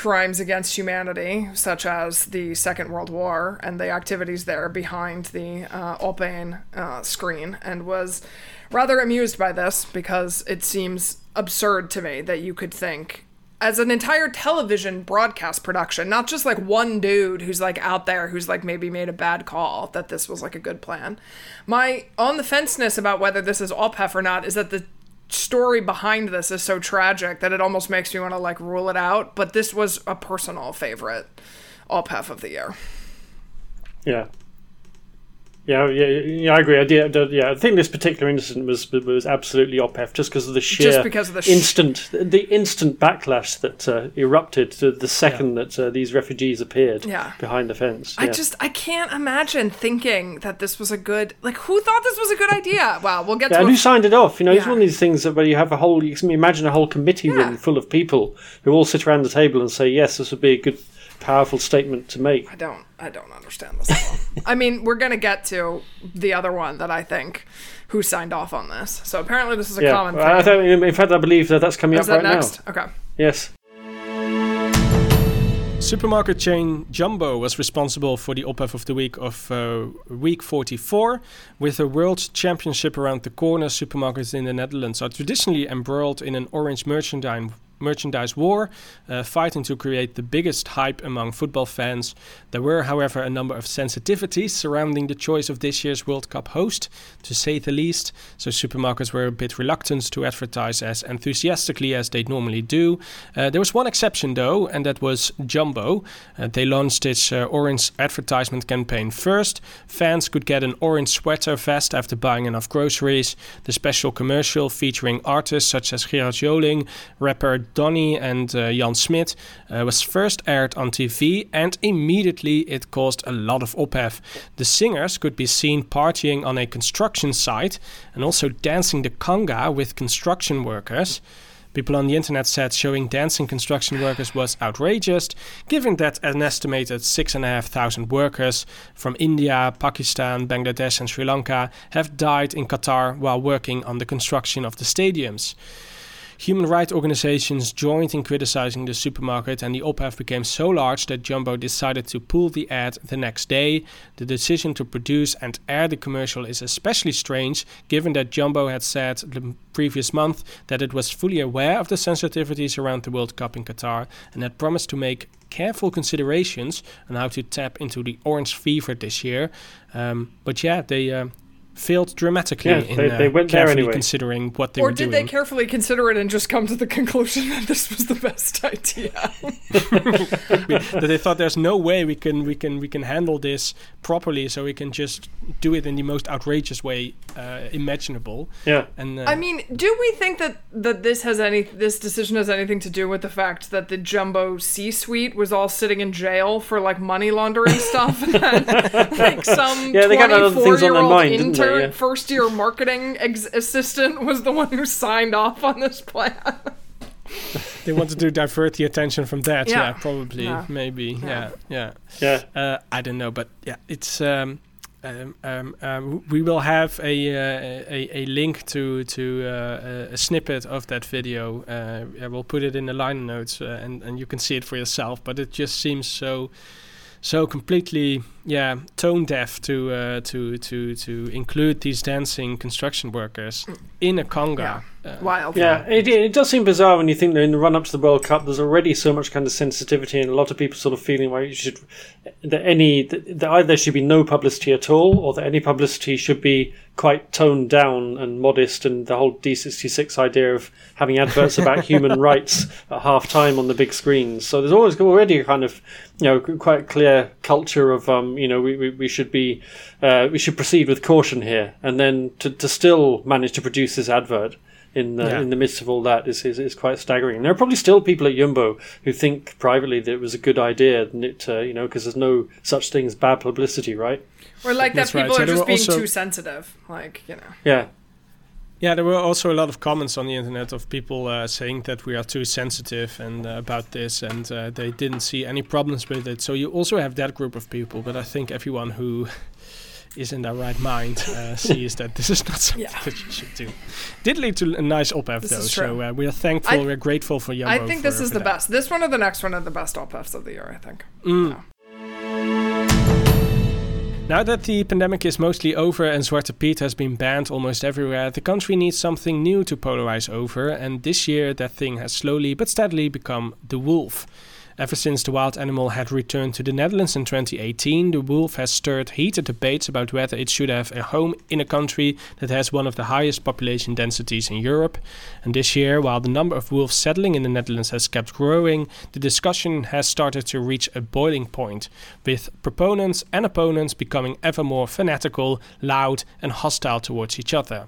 crimes against humanity, such as the Second World War and the activities there behind the uh, Op één uh, screen, and was rather amused by this because it seems absurd to me that you could think, as an entire television broadcast production, not just like one dude who's like out there who's like maybe made a bad call, that this was like a good plan. My on the fenceness about whether this is ophef or not is that the story behind this is so tragic that it almost makes me want to like rule it out. But this was a personal favorite ophef of the year. Yeah. Yeah, yeah, yeah, I agree. I, yeah, yeah, I think this particular incident was was absolutely ophef just because of the sheer of the sh- instant the instant backlash that uh, erupted the second yeah. that uh, these refugees appeared yeah. behind the fence. Yeah. I just I can't imagine thinking that this was a good like who thought this was a good idea? Wow, we'll get yeah, to and a- who signed it off? You know, yeah. it's one of these things that where you have a whole you can imagine a whole committee yeah. room full of people who all sit around the table and say yes, this would be a good. Powerful statement to make. I don't I don't understand this at all. I mean, we're going to get to the other one that I think who signed off on this. So apparently this is a yeah. common thing. I think, in fact, I believe that that's coming is up that right next? now. Okay. Yes. Supermarket chain Jumbo was responsible for the ophef of the week of uh, week forty-four. With a world championship around the corner, supermarkets in the Netherlands are traditionally embroiled in an orange merchandise merchandise war, uh, fighting to create the biggest hype among football fans. There were, however, a number of sensitivities surrounding the choice of this year's World Cup host, to say the least, so supermarkets were a bit reluctant to advertise as enthusiastically as they normally do. Uh, there was one exception, though, and that was Jumbo. Uh, they launched its uh, orange advertisement campaign first. Fans could get an orange sweater vest after buying enough groceries. The special commercial featuring artists such as Gerard Joling, rapper Donny and uh, Jan Smit uh, was first aired on T V, and immediately it caused a lot of ophef. The singers could be seen partying on a construction site and also dancing the conga with construction workers. People on the internet said showing dancing construction workers was outrageous, given that an estimated six thousand five hundred workers from India, Pakistan, Bangladesh and Sri Lanka have died in Qatar while working on the construction of the stadiums. Human rights organizations joined in criticizing the supermarket, and the ophef became so large that Jumbo decided to pull the ad the next day. The decision to produce and air the commercial is especially strange, given that Jumbo had said the previous month that it was fully aware of the sensitivities around the World Cup in Qatar and had promised to make careful considerations on how to tap into the orange fever this year. Um, but yeah, they uh, failed dramatically yes, in they, uh, they went carefully there anyway. Considering what they or were doing. Or did they carefully consider it and just come to the conclusion that this was the best idea? we, that they thought there's no way we can we can we can handle this properly, so we can just do it in the most outrageous way uh, imaginable. Yeah. And uh, I mean, do we think that, that this has any this decision has anything to do with the fact that the Jumbo C-suite was all sitting in jail for like money laundering stuff? And then, like some yeah, they got other things on their mind, didn't they? Yeah. First year marketing ex- assistant was the one who signed off on this plan. They wanted to divert the attention from that. Yeah, yeah probably. Yeah. Maybe. Yeah. Yeah. Yeah. yeah. Uh, I don't know, but yeah, it's. Um, um, um, um, we will have a uh, a, a link to to uh, a snippet of that video. Uh, I will put it in the liner notes, uh, and and you can see it for yourself. But it just seems so. So completely, yeah, tone deaf to uh, to to to include these dancing construction workers in a conga. Yeah. Uh, Wild. Yeah, it it does seem bizarre when you think that in the run up to the World Cup, there's already so much kind of sensitivity and a lot of people sort of feeling like you should that any that either there should be no publicity at all, or that any publicity should be quite toned down and modest, and the whole D sixty-six idea of having adverts about human rights at half time on the big screens. So there's always already a kind of, you know, quite clear culture of, um, you know, we, we, we should be, uh, we should proceed with caution here. And then to, to still manage to produce this advert in the, yeah. in the midst of all that is, is, is quite staggering. And there are probably still people at Jumbo who think privately that it was a good idea, and it, uh, you know, because there's no such thing as bad publicity, right? Or like that That's people right. so are just being also, too sensitive, like, you know. Yeah. Yeah, there were also a lot of comments on the internet of people uh, saying that we are too sensitive and uh, about this, and uh, they didn't see any problems with it. So you also have that group of people, but I think everyone who is in their right mind uh, sees that this is not something yeah. that you should do. Did lead to a nice op-ed though, so uh, we are thankful, I, we're grateful for Jumbo. I think this for, is for the that. best. This one or the next one are the best op-eds of the year, I think. Mm. Yeah. Now that the pandemic is mostly over and Zwarte Piet has been banned almost everywhere, the country needs something new to polarize over, and this year that thing has slowly but steadily become the wolf. Ever since the wild animal had returned to the Netherlands in twenty eighteen, the wolf has stirred heated debates about whether it should have a home in a country that has one of the highest population densities in Europe. And this year, while the number of wolves settling in the Netherlands has kept growing, the discussion has started to reach a boiling point, with proponents and opponents becoming ever more fanatical, loud and hostile towards each other.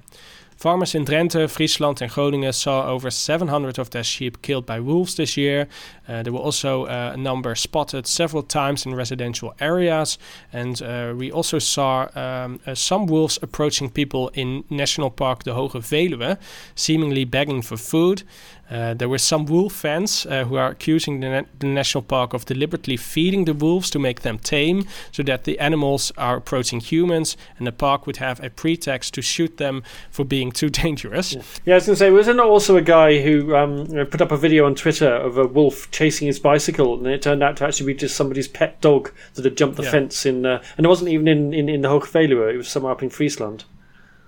Farmers in Drenthe, Friesland and Groningen saw over seven hundred of their sheep killed by wolves this year. Uh, there were also uh, a number spotted several times in residential areas. And uh, we also saw um, uh, some wolves approaching people in National Park the Hoge Veluwe, seemingly begging for food. Uh, there were some wolf fans uh, who are accusing the, na- the national park of deliberately feeding the wolves to make them tame, so that the animals are approaching humans and the park would have a pretext to shoot them for being too dangerous. Yeah, yeah I was going to say, wasn't there also a guy who um, put up a video on Twitter of a wolf chasing his bicycle, and it turned out to actually be just somebody's pet dog that had jumped the yeah. fence in, uh, and it wasn't even in, in, in the Hoge Veluwe, it was somewhere up in Friesland.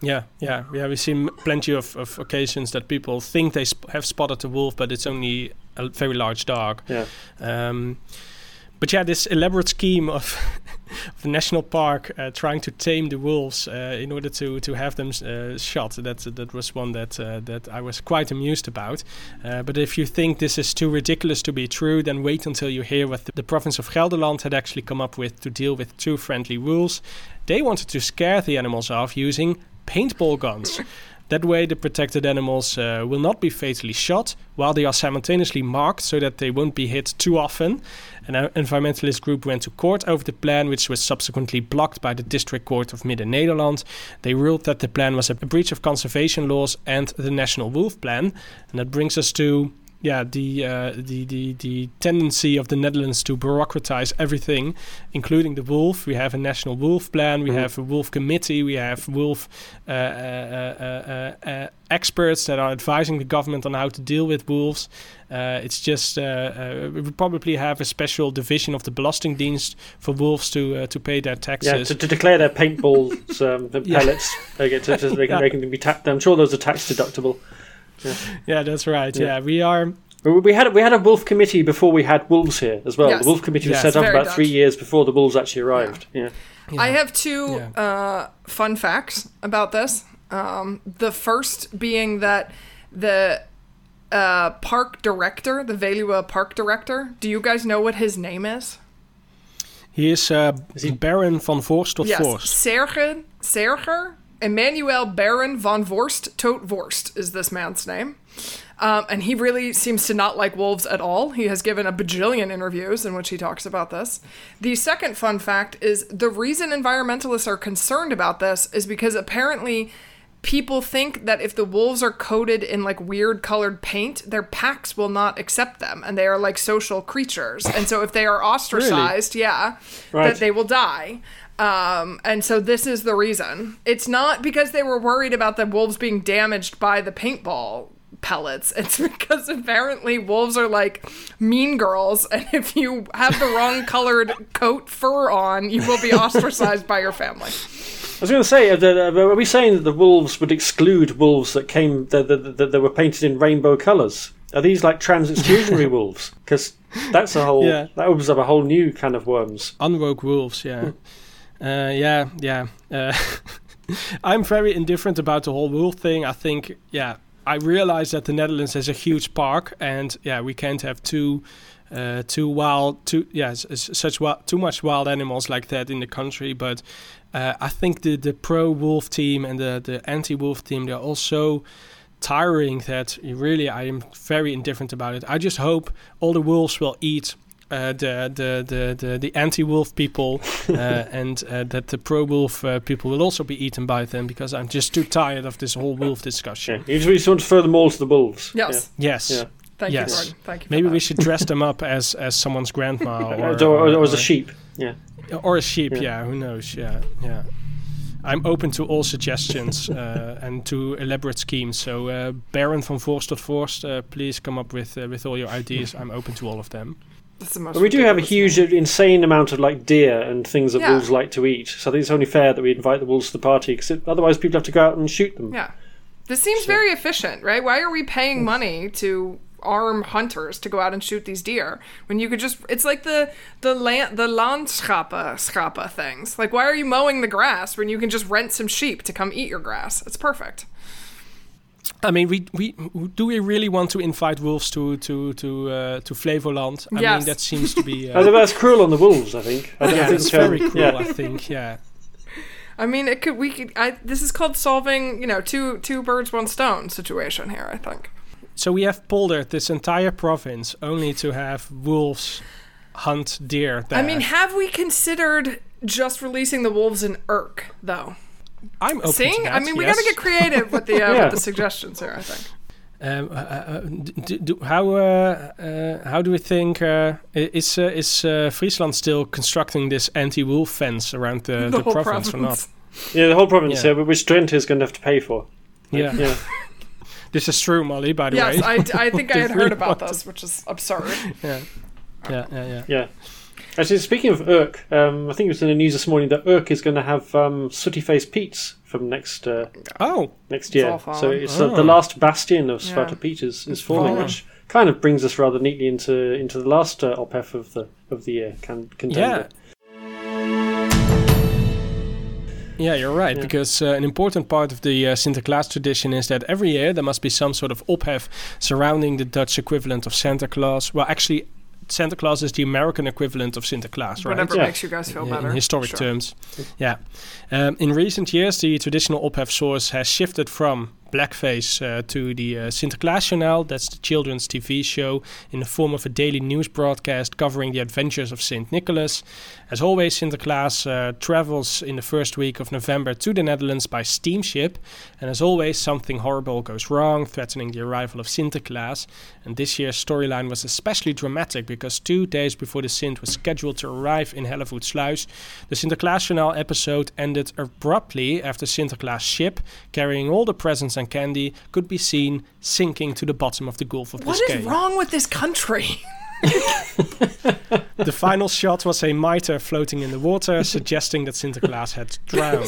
Yeah, yeah, yeah. We've seen plenty of, of occasions that people think they sp- have spotted a wolf, but it's only a very large dog. Yeah. Um, but yeah, this elaborate scheme of, of the national park uh, trying to tame the wolves uh, in order to to have them uh, shot. That that was one that uh, that I was quite amused about. Uh, but if you think this is too ridiculous to be true, then wait until you hear what the, the province of Gelderland had actually come up with to deal with two friendly wolves. They wanted to scare the animals off using paintball guns. That way the protected animals uh, will not be fatally shot while they are simultaneously marked so that they won't be hit too often. An environmentalist group went to court over the plan, which was subsequently blocked by the District Court of Midden-Nederland. They ruled that the plan was a breach of conservation laws and the National Wolf Plan. And that brings us to yeah the uh, the, the the tendency of the Netherlands to bureaucratize everything, including the wolf. We have a National Wolf Plan, we mm-hmm. have a wolf committee, we have wolf uh, uh, uh, uh, uh, experts that are advising the government on how to deal with wolves. Uh, it's just uh, uh, we probably have a special division of the Belastingdienst for wolves to uh, to pay their taxes. Yeah, to, to declare their paintballs, um, the yeah. pellets. They get to, to they can, yeah. they can be taxed. I'm sure those are tax deductible. Yeah. yeah, that's right. Yeah. yeah, we are. We had we had a wolf committee before we had wolves here as well. Yes. The wolf committee was yes, set up about Dutch. three years before the wolves actually arrived. Yeah, yeah. yeah. I have two yeah. uh, fun facts about this. Um, the first being that the uh, park director, the Veluwe park director. Do you guys know what his name is? He is, uh, is he... Baron van Voorst tot yes. Voorst. Serge Seweryn Emmanuel Baron van Voorst tot Voorst is this man's name. Um, and he really seems to not like wolves at all. He has given a bajillion interviews in which he talks about this. The second fun fact is the reason environmentalists are concerned about this is because apparently people think that if the wolves are coated in like weird colored paint, their packs will not accept them. And they are like social creatures. And so if they are ostracized, really? yeah, right. that they will die. Um, and so this is the reason. It's not because they were worried about the wolves being damaged by the paintball pellets. It's because apparently wolves are like mean girls, and if you have the wrong colored coat fur on, you will be ostracized by your family. I was going to say, are we saying that the wolves would exclude wolves that came that, that, that, that were painted in rainbow colours? Are these like trans-exclusionary wolves? Because that's a whole yeah. that opens up a whole new can of worms. Unwoke wolves, yeah. Uh, yeah, yeah. Uh, I'm very indifferent about the whole wolf thing. I think, yeah, I realize that the Netherlands has a huge park, and yeah, we can't have two, uh, two wild, two yeah, such wild, too much wild animals like that in the country. But uh, I think the the pro wolf team and the the anti wolf team, they're also tiring. That really, I am very indifferent about it. I just hope all the wolves will eat. Uh, the, the the the the anti-wolf people uh, and uh, that the pro-wolf uh, people will also be eaten by them, because I'm just too tired of this whole wolf discussion. Yeah. You just want to throw them all to the wolves. Yes. Yeah. Yes. Yeah. Thank yes. you, Gordon. Thank you for Maybe that. We should dress them up as, as someone's grandma. or, or, or, or as a sheep. Yeah. Or a sheep, yeah. yeah. Who knows? Yeah. Yeah. I'm open to all suggestions uh, and to elaborate schemes. So uh, Baron van Voorst tot Voorst, uh, please come up with, uh, with all your ideas. I'm open to all of them. But we do have a huge, thing. insane amount of like deer and things that yeah. wolves like to eat. So I think it's only fair that we invite the wolves to the party, because otherwise people have to go out and shoot them. Yeah, this seems so. very efficient, right? Why are we paying money to arm hunters to go out and shoot these deer when you could just—it's like the the land the landschappen schappen things. Like, why are you mowing the grass when you can just rent some sheep to come eat your grass? It's perfect. I mean, we, we do we really want to invite wolves to to to uh, to Flevoland? I yes. mean, that seems to be. Uh, that's cruel on the wolves, I think. I yeah, it's very cruel. Yeah. I think, yeah. I mean, it could. We could. I, this is called solving, you know, two two birds, one stone situation here, I think. So we have poldered this entire province only to have wolves hunt deer. There. I mean, have we considered just releasing the wolves in Urk, though? I'm open Sing? to that, I mean, we yes. gotta get creative with the uh, yeah. with the suggestions here, I think. Um, uh, uh, do, do, how uh, uh, how do we think uh, is uh, is uh, Friesland still constructing this anti-wolf fence around the, the, the province, province or not? Yeah, the whole province. Yeah, yeah, but which Drenthe is going to have to pay for? Yeah, yeah. This is true, Molly. By the yes, way, yes, I, I think I had heard about this, which is absurd. Yeah, yeah, yeah, yeah. yeah. Actually, speaking of Urk, um, I think it was in the news this morning that Urk is going to have um, Sooty Face Piet's from next uh, oh next year. It's so it's oh. uh, the last bastion of Zwarte yeah. Piet is, is falling, oh. which kind of brings us rather neatly into into the last uh, op-ef of the of the year can, contender. Yeah. Yeah, you're right, yeah. because uh, an important part of the uh, Sinterklaas tradition is that every year there must be some sort of ophef surrounding the Dutch equivalent of Santa Claus. Well, actually, Santa Claus is the American equivalent of Sinterklaas, right? Whatever yeah. makes you guys feel better. In historic sure. terms. Yeah. Um, in recent years, the traditional ophef source has shifted from blackface uh, to the uh, Sinterklaas Journal. That's the children's T V show in the form of a daily news broadcast covering the adventures of Saint Nicholas. As always, Sinterklaas uh, travels in the first week of November to the Netherlands by steamship. And as always, something horrible goes wrong, threatening the arrival of Sinterklaas. And this year's storyline was especially dramatic because two days before the Sint was scheduled to arrive in Hellevoetsluis, the Sinterklaas Journal episode ended abruptly after Sinterklaas' ship, carrying all the presents and candy, could be seen sinking to the bottom of the Gulf of Biscay. What is wrong with this country? The final shot was a mitre floating in the water, suggesting that Sinterklaas had drowned.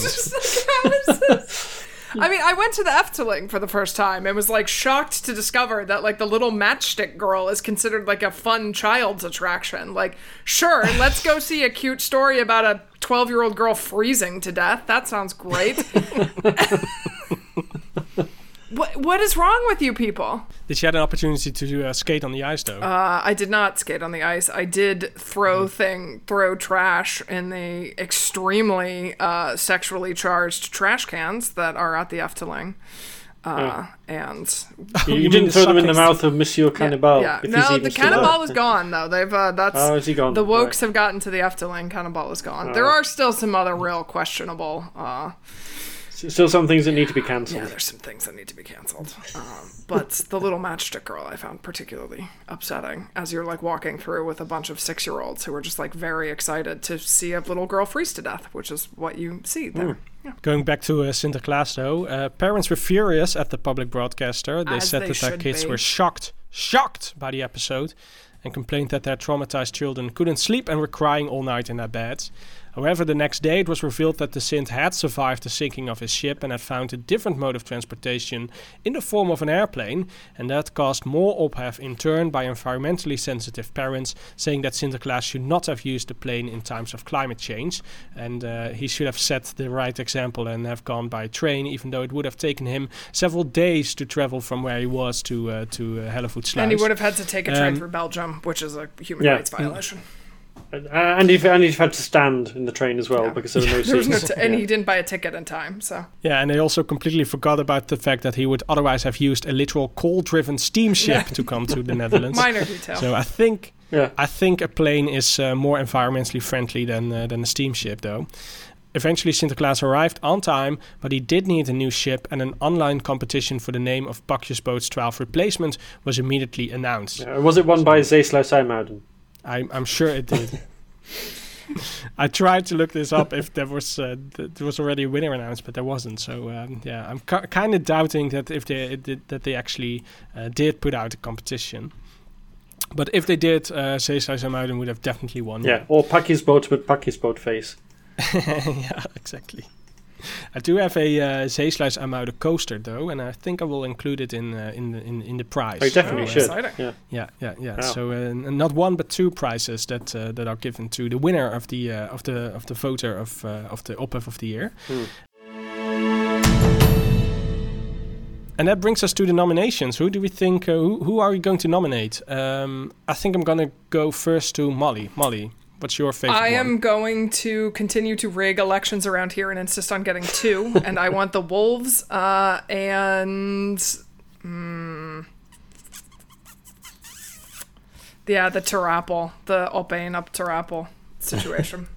I mean, I went to the Efteling for the first time and was, like, shocked to discover that, like, the little matchstick girl is considered, like, a fun child's attraction. Like, sure, let's go see a cute story about a twelve-year-old girl freezing to death. That sounds great. What What is wrong with you people? Did you have an opportunity to uh, skate on the ice, though? Uh, I did not skate on the ice. I did throw thing, throw trash in the extremely uh, sexually charged trash cans that are at the Efteling. Uh, yeah. And you, you didn't throw the them in the mouth st- of Monsieur Cannibal. Yeah, yeah. No, the Cannibal was gone though. They've uh, that's oh, is he gone? The wokes right. have gotten to the Efteling. Cannibal is gone. Oh. There are still some other real questionable. Uh, Still some things that need to be cancelled. Yeah, there's some things that need to be cancelled. Um, but the little matchstick girl I found particularly upsetting as you're like walking through with a bunch of six-year-olds who are just like very excited to see a little girl freeze to death, which is what you see there. Mm. Yeah. Going back to uh, Sinterklaas though, uh, parents were furious at the public broadcaster. They as said they that their kids be. were shocked, shocked by the episode and complained that their traumatized children couldn't sleep and were crying all night in their beds. However, the next day it was revealed that the Sint had survived the sinking of his ship and had found a different mode of transportation in the form of an airplane, and that caused more ophef in turn by environmentally sensitive parents saying that Sinterklaas should not have used the plane in times of climate change, and uh, he should have set the right example and have gone by train, even though it would have taken him several days to travel from where he was to uh, to uh, Hellevoetsluis. And he would have had to take a train um, through Belgium, which is a human yeah. rights violation. Mm-hmm. And he and he had to stand in the train as well yeah. because there were no seats. No t- and yeah. he didn't buy a ticket in time, so. Yeah, and they also completely forgot about the fact that he would otherwise have used a literal coal-driven steamship yeah. to come to the Netherlands. Minor detail. So I think yeah. I think a plane is uh, more environmentally friendly than uh, than a steamship, though. Eventually, Sinterklaas arrived on time, but he did need a new ship, and an online competition for the name of Pakjesboot's twelfth replacement was immediately announced. Yeah, was it won so, by Zeesluis IJmuiden? I'm, I'm sure it did. I tried to look this up if there was uh, th- there was already a winner announced, but there wasn't. So um, yeah, I'm ca- kind of doubting that if they did, that they actually uh, did put out a competition. But if they did, uh, Zeesluis IJmuiden would have definitely won. Yeah, or Pakjesboot with Pakjesboot face. Yeah, exactly. I do have a uh, Zeesluis IJmuiden coaster though, and I think I will include it in uh, in, the, in in the prize. Oh, you definitely so, uh, should. Yeah, yeah, yeah. yeah. Wow. So uh, not one but two prizes that uh, that are given to the winner of the uh, of the of the voter of uh, of the ophef of the year. Mm. And that brings us to the nominations. Who do we think? Uh, who, who are we going to nominate? Um, I think I'm gonna go first to Molly. Molly. What's your favorite I one? am going to continue to rig elections around here and insist on getting two. And I want the Wolves uh, and... Mm, yeah, the Ter Apel. The Op one up Ter Apel situation.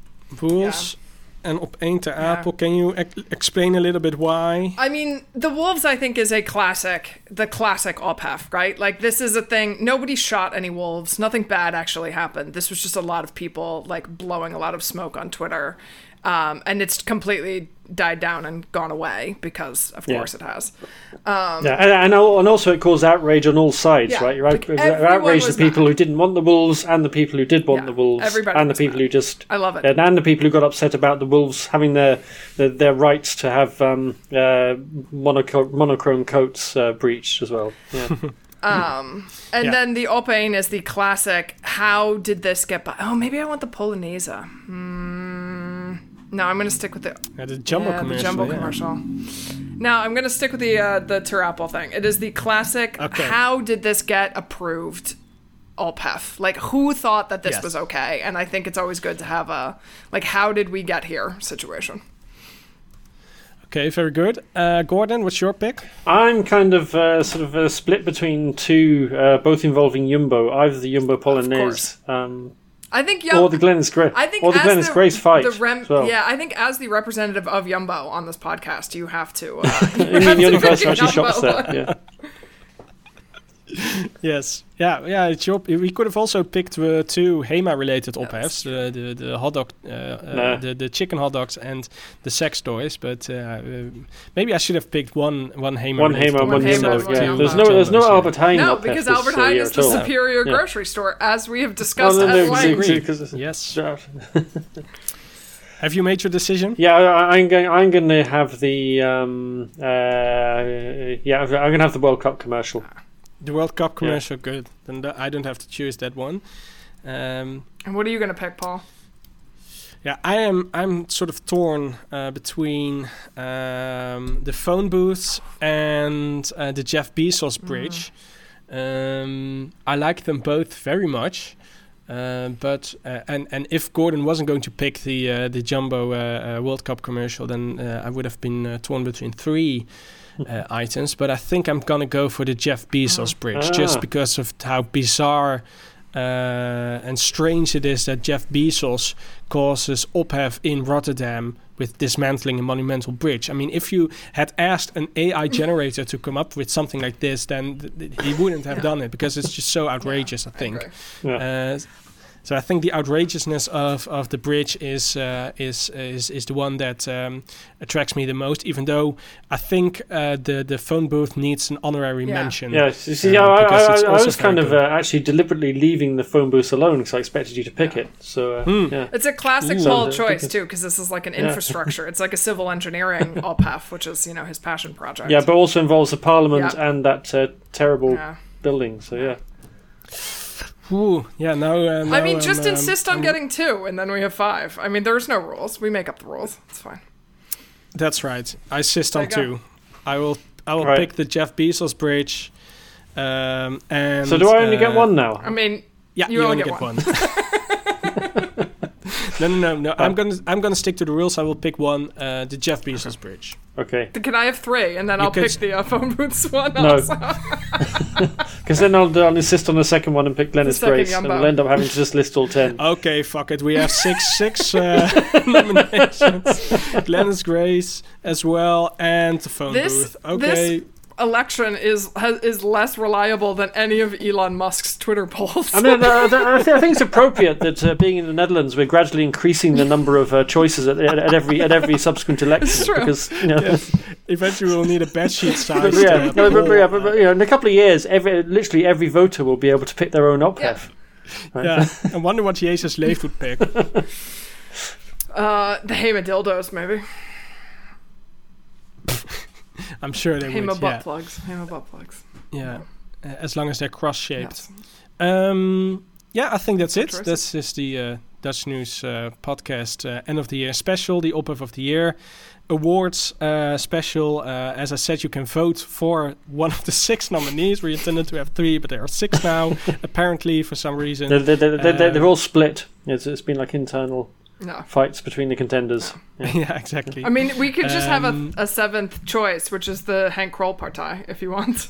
Wolves yeah. and Op one Ter Apel. Yeah. Can you ex- explain a little bit why? I mean, the Wolves, I think, is a classic. The classic ophef, right? Like, this is a thing. Nobody shot any wolves. Nothing bad actually happened. This was just a lot of people, like, blowing a lot of smoke on Twitter. Um, and it's completely died down and gone away because, of yeah. course, it has. Um, yeah, and, and also it caused outrage on all sides, yeah, right? You're out, outraged the people mad. who didn't want the wolves and the people who did want yeah, the wolves. Everybody and the people mad. who just... I love it. And, and the people who got upset about the wolves having their their, their rights to have um, uh, monoco- monochrome coats uh, breached. As well, yeah. um, and yeah. then the Op one is the classic. How did this get by? Oh, maybe I want the Polonaise. Mm, no, I'm going to stick with the yeah, the Jumbo yeah, commercial. The Jumbo yeah. commercial. Now I'm going to stick with the uh, the Ter Apel thing. It is the classic. Okay. How did this get approved? Ophef. Like, who thought that this yes. was okay? And I think it's always good to have a like, how did we get here situation. Okay, very good. Uh, Gordon, what's your pick? I'm kind of uh, sort of uh, split between two, uh, both involving Jumbo, either the Jumbo Polonaise um, I think Jum- or the Glennis Grace, I think or the Glennis the, Grace fight. The rem- well. Yeah, I think as the representative of Jumbo on this podcast, you have to. Uh, you you mean the only person who actually shops there, yeah. Yes. Yeah, yeah. It's your, we could have also picked uh, two Hema-related yes. ophefs, uh, the the hot dog, uh, uh, nah. the the chicken hot dogs, and the sex toys. But uh, uh, maybe I should have picked one one Hema. One Hema, one, one Hema. Hema. Yeah. There's no there's no yeah. Albert Heijn. No, because Albert Heijn is the superior yeah. grocery store, as we have discussed oh, no, no, at length. Yes. Have you made your decision? Yeah, I, I'm going. I'm going to have the. Um, uh, yeah, I'm going to have the World Cup commercial. The World Cup commercial, yeah. Good. Then th- I don't have to choose that one. Um, and what are you going to pick, Paul? Yeah, I am. I'm sort of torn uh, between um, the phone booths and uh, the Jeff Bezos bridge. Mm. Um, I like them both very much. Uh, but uh, and and if Gordon wasn't going to pick the uh, the Jumbo uh, uh, World Cup commercial, then uh, I would have been uh, torn between three. Uh, items, but I think I'm gonna go for the Jeff Bezos oh. bridge, ah. just because of how bizarre uh, and strange it is that Jeff Bezos causes ophef in Rotterdam with dismantling a monumental bridge. I mean, if you had asked an A I generator to come up with something like this, then th- th- he wouldn't have yeah. done it, because it's just so outrageous. Yeah, I think. I yeah. uh, So I think the outrageousness of, of the bridge is uh, is is is the one that um, attracts me the most. Even though I think uh, the the phone booth needs an honorary yeah. mention. Yeah, see, um, I, I, I, I was kind of uh, actually deliberately leaving the phone booth alone because I expected you to pick yeah. it. So uh, mm. yeah. it's a classic Paul choice too, because this is like an yeah. infrastructure. It's like a civil engineering O P A F, which is, you know, his passion project. Yeah, but also involves the parliament yeah. and that uh, terrible yeah. building. So yeah. Ooh, yeah, no, uh, no, I mean, just um, insist on um, getting two, and then we have five. I mean, there's no rules. We make up the rules. It's fine. That's right. I insist on two. Go. I will I will right. pick the Jeff Bezos bridge. Um, and So do I only uh, get one now? I mean, yeah, you, you only, only get, get one. one. no, no, no, no. Oh. I'm going to I'm gonna stick to the rules. I will pick one, uh, the Jeff Bezos okay. bridge. Okay. Can I have three, and then you I'll pick s- the uh, phone booths one no. also? Because then I'll, I'll insist on the second one and pick Glennis Grace, and we'll end up having to just list all ten. Okay, fuck it. We have six, six uh, nominations. Glennis Grace as well, and the phone this, booth. Okay. This election is has, is less reliable than any of Elon Musk's Twitter polls. I mean, uh, I, th- I think it's appropriate that uh, being in the Netherlands, we're gradually increasing the number of uh, choices at, at, at every at every subsequent election. Because you know, yes. eventually we'll need a bed sheet size. yeah, no, but, yeah, but, but, you know, in a couple of years, every, literally every voter will be able to pick their own ophef. Yeah, right? yeah. I wonder what Jesus Leef would pick. Uh, the Hema dildos, maybe. I'm sure they Hema would. Hema butt yeah. plugs. Hema butt plugs. Yeah, uh, as long as they're cross-shaped. Yes. Um, yeah, I think that's, that's it. This is the uh, Dutch News uh, podcast uh, end of the year special, the ophef of the year awards uh, special. Uh, as I said, you can vote for one of the six nominees. We intended to have three, but there are six now. Apparently, for some reason, they're, they're, they're, uh, they're all split. It's, it's been like internal. No. Fights between the contenders. No. Yeah. yeah, exactly. I mean, we could just um, have a, a seventh choice, which is the Henk Krol Partij, if you want.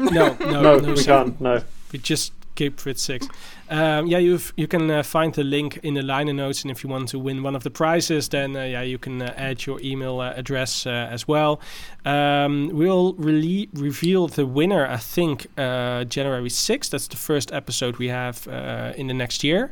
no, no, no, no, we seven. can't. No, we just keep with six. Um, yeah, you you can uh, find the link in the liner notes, and if you want to win one of the prizes, then uh, yeah, you can uh, add your email uh, address uh, as well. Um, we'll really reveal the winner, I think, uh, January sixth. That's the first episode we have uh, in the next year.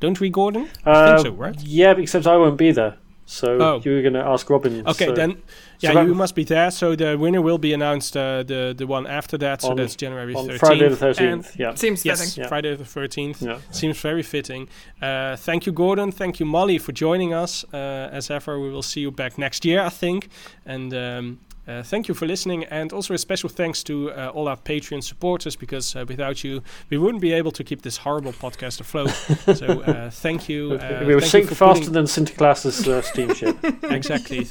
Don't we, Gordon? I uh, think so, right? Yeah, except I won't be there. So oh. you were going to ask Robin. Okay, so. then, yeah, so you must be there. So the winner will be announced uh, the the one after that. So on, that's January thirteenth. On Friday the thirteenth. And yeah, seems yes, fitting. Yeah. Friday the thirteenth yeah. seems very fitting. Uh, thank you, Gordon. Thank you, Molly, for joining us. Uh, as ever, we will see you back next year, I think. And. Um, Uh, thank you for listening, and also a special thanks to uh, all our Patreon supporters, because uh, without you, we wouldn't be able to keep this horrible podcast afloat. So uh, thank you. Uh, we will sink faster than Sinterklaas's uh, steamship. Exactly.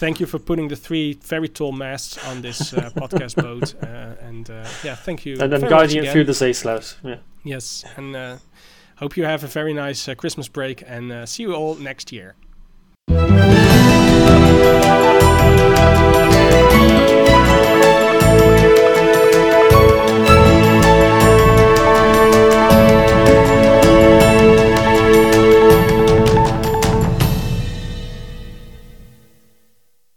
Thank you for putting the three very tall masts on this uh, podcast boat. Uh, and uh, yeah, thank you. And then guiding it through the Zeesluis. Yeah. Yes, and uh, hope you have a very nice uh, Christmas break, and uh, see you all next year.